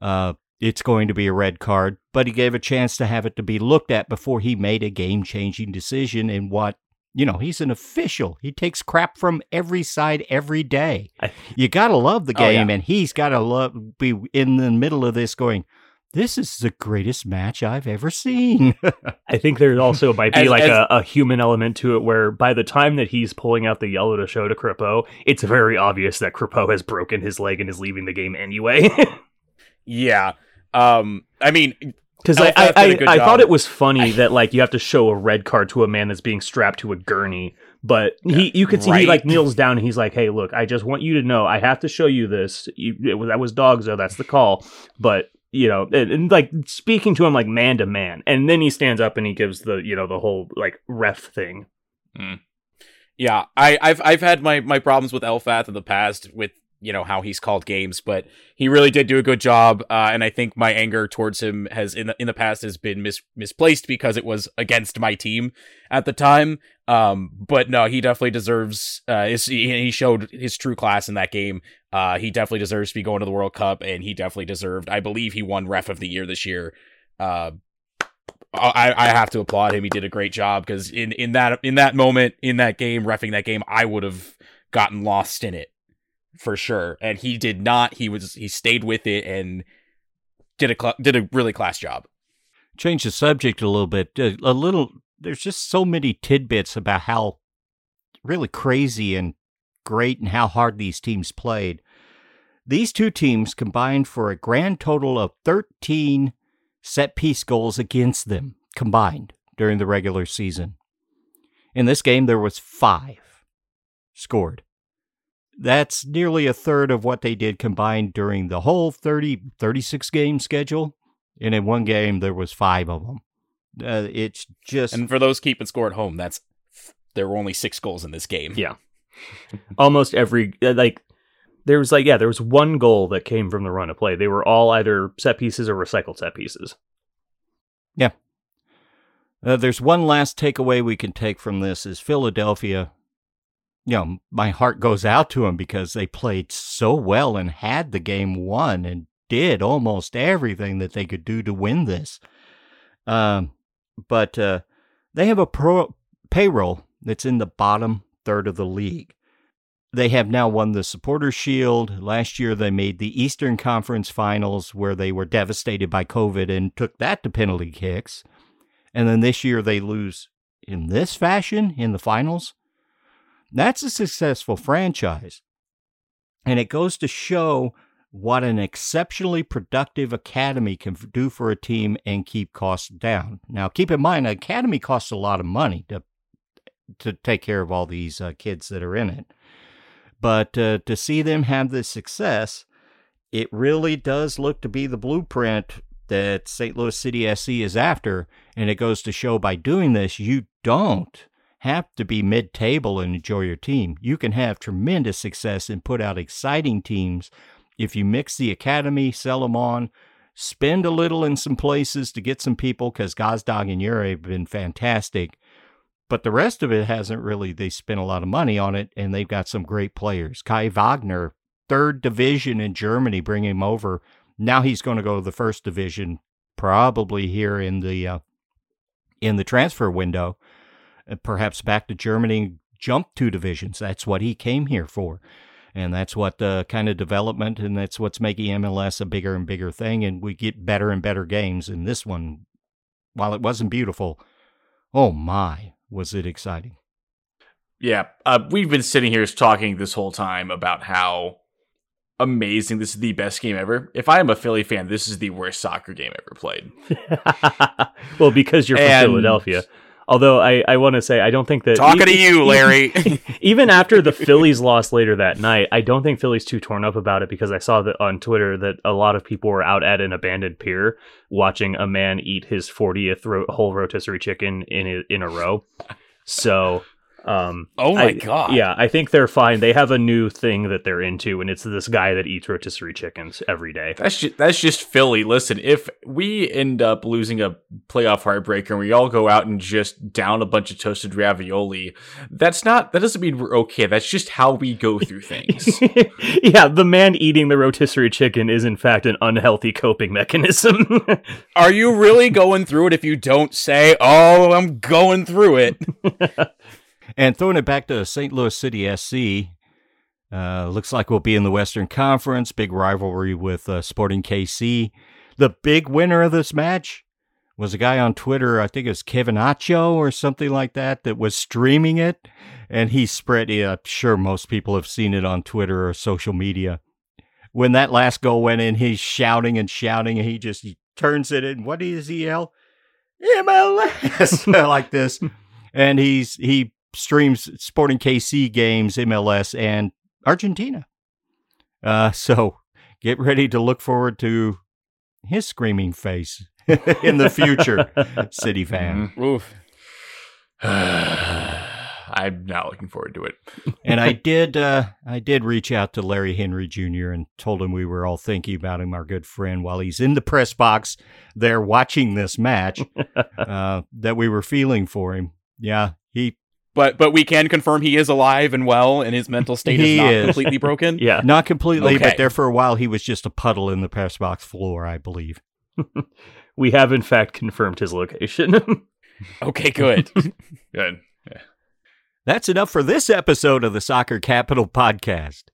Uh, it's going to be a red card, but he gave a chance to have it to be looked at before he made a game-changing decision in what, you know, he's an official. He takes crap from every side every day. I, you got to love the game, oh, yeah. and he's got to love be in the middle of this going, this is the greatest match I've ever seen. I think there also might be as, like as, a, a human element to it where by the time that he's pulling out the yellow to show to Crépeau, it's very obvious that Crépeau has broken his leg and is leaving the game anyway. yeah. Um, I mean, because I, I, I, I thought it was funny I, that like you have to show a red card to a man that's being strapped to a gurney. But he, you could see right. he like kneels down and he's like, hey, look, I just want you to know I have to show you this. You, it, that was dogs, though. That's the call. But you know, and, and like speaking to him like man to man, and then he stands up and he gives the, you know, the whole like ref thing. Mm. Yeah, I, I've I've had my my problems with Elfath in the past with, you know, how he's called games, but he really did do a good job. Uh, and I think my anger towards him has in the in the past has been mis- misplaced because it was against my team at the time. Um, but no, he definitely deserves. Uh, his, he showed his true class in that game. Uh, he definitely deserves to be going to the World Cup, and he definitely deserved. I believe he won Ref of the Year this year. Uh, I, I have to applaud him. He did a great job because in, in that in that moment in that game, reffing that game, I would have gotten lost in it for sure, and he did not. He was he stayed with it and did a cl- did a really class job. Change the subject a little bit. A, a little. There's just so many tidbits about how really crazy and great and how hard these teams played. These two teams combined for a grand total of thirteen set-piece goals against them combined during the regular season. In this game, there was five scored. That's nearly a third of what they did combined during the whole thirty, thirty-six game schedule. And in one game, there was five of them. Uh, it's just, and for those keeping score at home, that's there were only six goals in this game. Yeah, almost every like there was like yeah there was one goal that came from the run of play. They were all either set pieces or recycled set pieces. Yeah, uh, there's one last takeaway we can take from this is Philadelphia. You know, my heart goes out to them because they played so well and had the game won and did almost everything that they could do to win this. Um. But uh, they have a pro- payroll that's in the bottom third of the league. They have now won the Supporters' Shield. Last year, they made the Eastern Conference Finals where they were devastated by COVID and took that to penalty kicks. And then this year, they lose in this fashion in the finals. That's a successful franchise. And it goes to show what an exceptionally productive academy can do for a team and keep costs down. Now, keep in mind, an academy costs a lot of money to to take care of all these uh, kids that are in it. But uh, to see them have this success, it really does look to be the blueprint that Saint Louis City S C is after. And it goes to show by doing this, you don't have to be mid-table and enjoy your team. You can have tremendous success and put out exciting teams if you mix the academy, sell them on, spend a little in some places to get some people, because Gazdag and Yuri have been fantastic, but the rest of it hasn't really. They spent a lot of money on it, and they've got some great players. Kai Wagner, third division in Germany, bring him over. Now he's going to go to the first division, probably here in the uh, in the transfer window, perhaps back to Germany, jump two divisions. That's what he came here for. And that's what uh, kind of development, and that's what's making M L S a bigger and bigger thing, and we get better and better games. And this one, while it wasn't beautiful, oh my, was it exciting. Yeah, uh, we've been sitting here talking this whole time about how amazing this is the best game ever. If I am a Philly fan, this is the worst soccer game ever played. Well, because you're from and... Philadelphia. Although I, I want to say, I don't think that... Talking even, to you, Larry. Even, even after the Phillies lost later that night, I don't think Philly's too torn up about it, because I saw that on Twitter that a lot of people were out at an abandoned pier watching a man eat his fortieth ro- whole rotisserie chicken in a, in a row. So Um, oh my I, god! Yeah, I think they're fine. They have a new thing that they're into, and it's this guy that eats rotisserie chickens every day. That's just, that's just Philly. Listen, if we end up losing a playoff heartbreaker and we all go out and just down a bunch of toasted ravioli, that's not that doesn't mean we're okay. That's just how we go through things. Yeah, the man eating the rotisserie chicken is in fact an unhealthy coping mechanism. Are you really going through it if you don't say, "Oh, I'm going through it"? And throwing it back to Saint Louis City S C, uh, looks like we'll be in the Western Conference. Big rivalry with uh, Sporting K C. The big winner of this match was a guy on Twitter, I think it was Kevin Acho or something like that, that was streaming it. And he spread it. I'm sure most people have seen it on Twitter or social media. When that last goal went in, he's shouting and shouting, and he just he turns it in. What does he yell? M L S! Like this. And he's he... streams Sporting K C games, M L S, and Argentina. Uh, so get ready to look forward to his screaming face in the future, City fan. Mm-hmm. Oof. I'm not looking forward to it. And I did, uh, I did reach out to Larry Henry Junior and told him we were all thinking about him, our good friend, while he's in the press box there watching this match, uh, that we were feeling for him. Yeah, he... But but we can confirm he is alive and well, and his mental state is not is. completely broken? Yeah, not completely, okay. But there for a while he was just a puddle in the press box floor, I believe. We have, in fact, confirmed his location. Okay, good. Good. Yeah. That's enough for this episode of the Soccer Capital Podcast.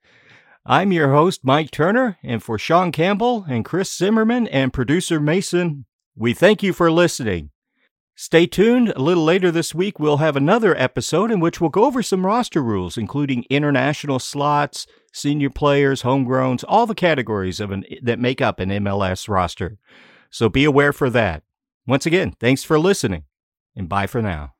I'm your host, Mike Turner, and for Sean Campbell and Chris Zimmerman and producer Mason, we thank you for listening. Stay tuned. A little later this week, we'll have another episode in which we'll go over some roster rules, including international slots, senior players, homegrowns, all the categories of an, that make up an M L S roster. So be aware for that. Once again, thanks for listening, and bye for now.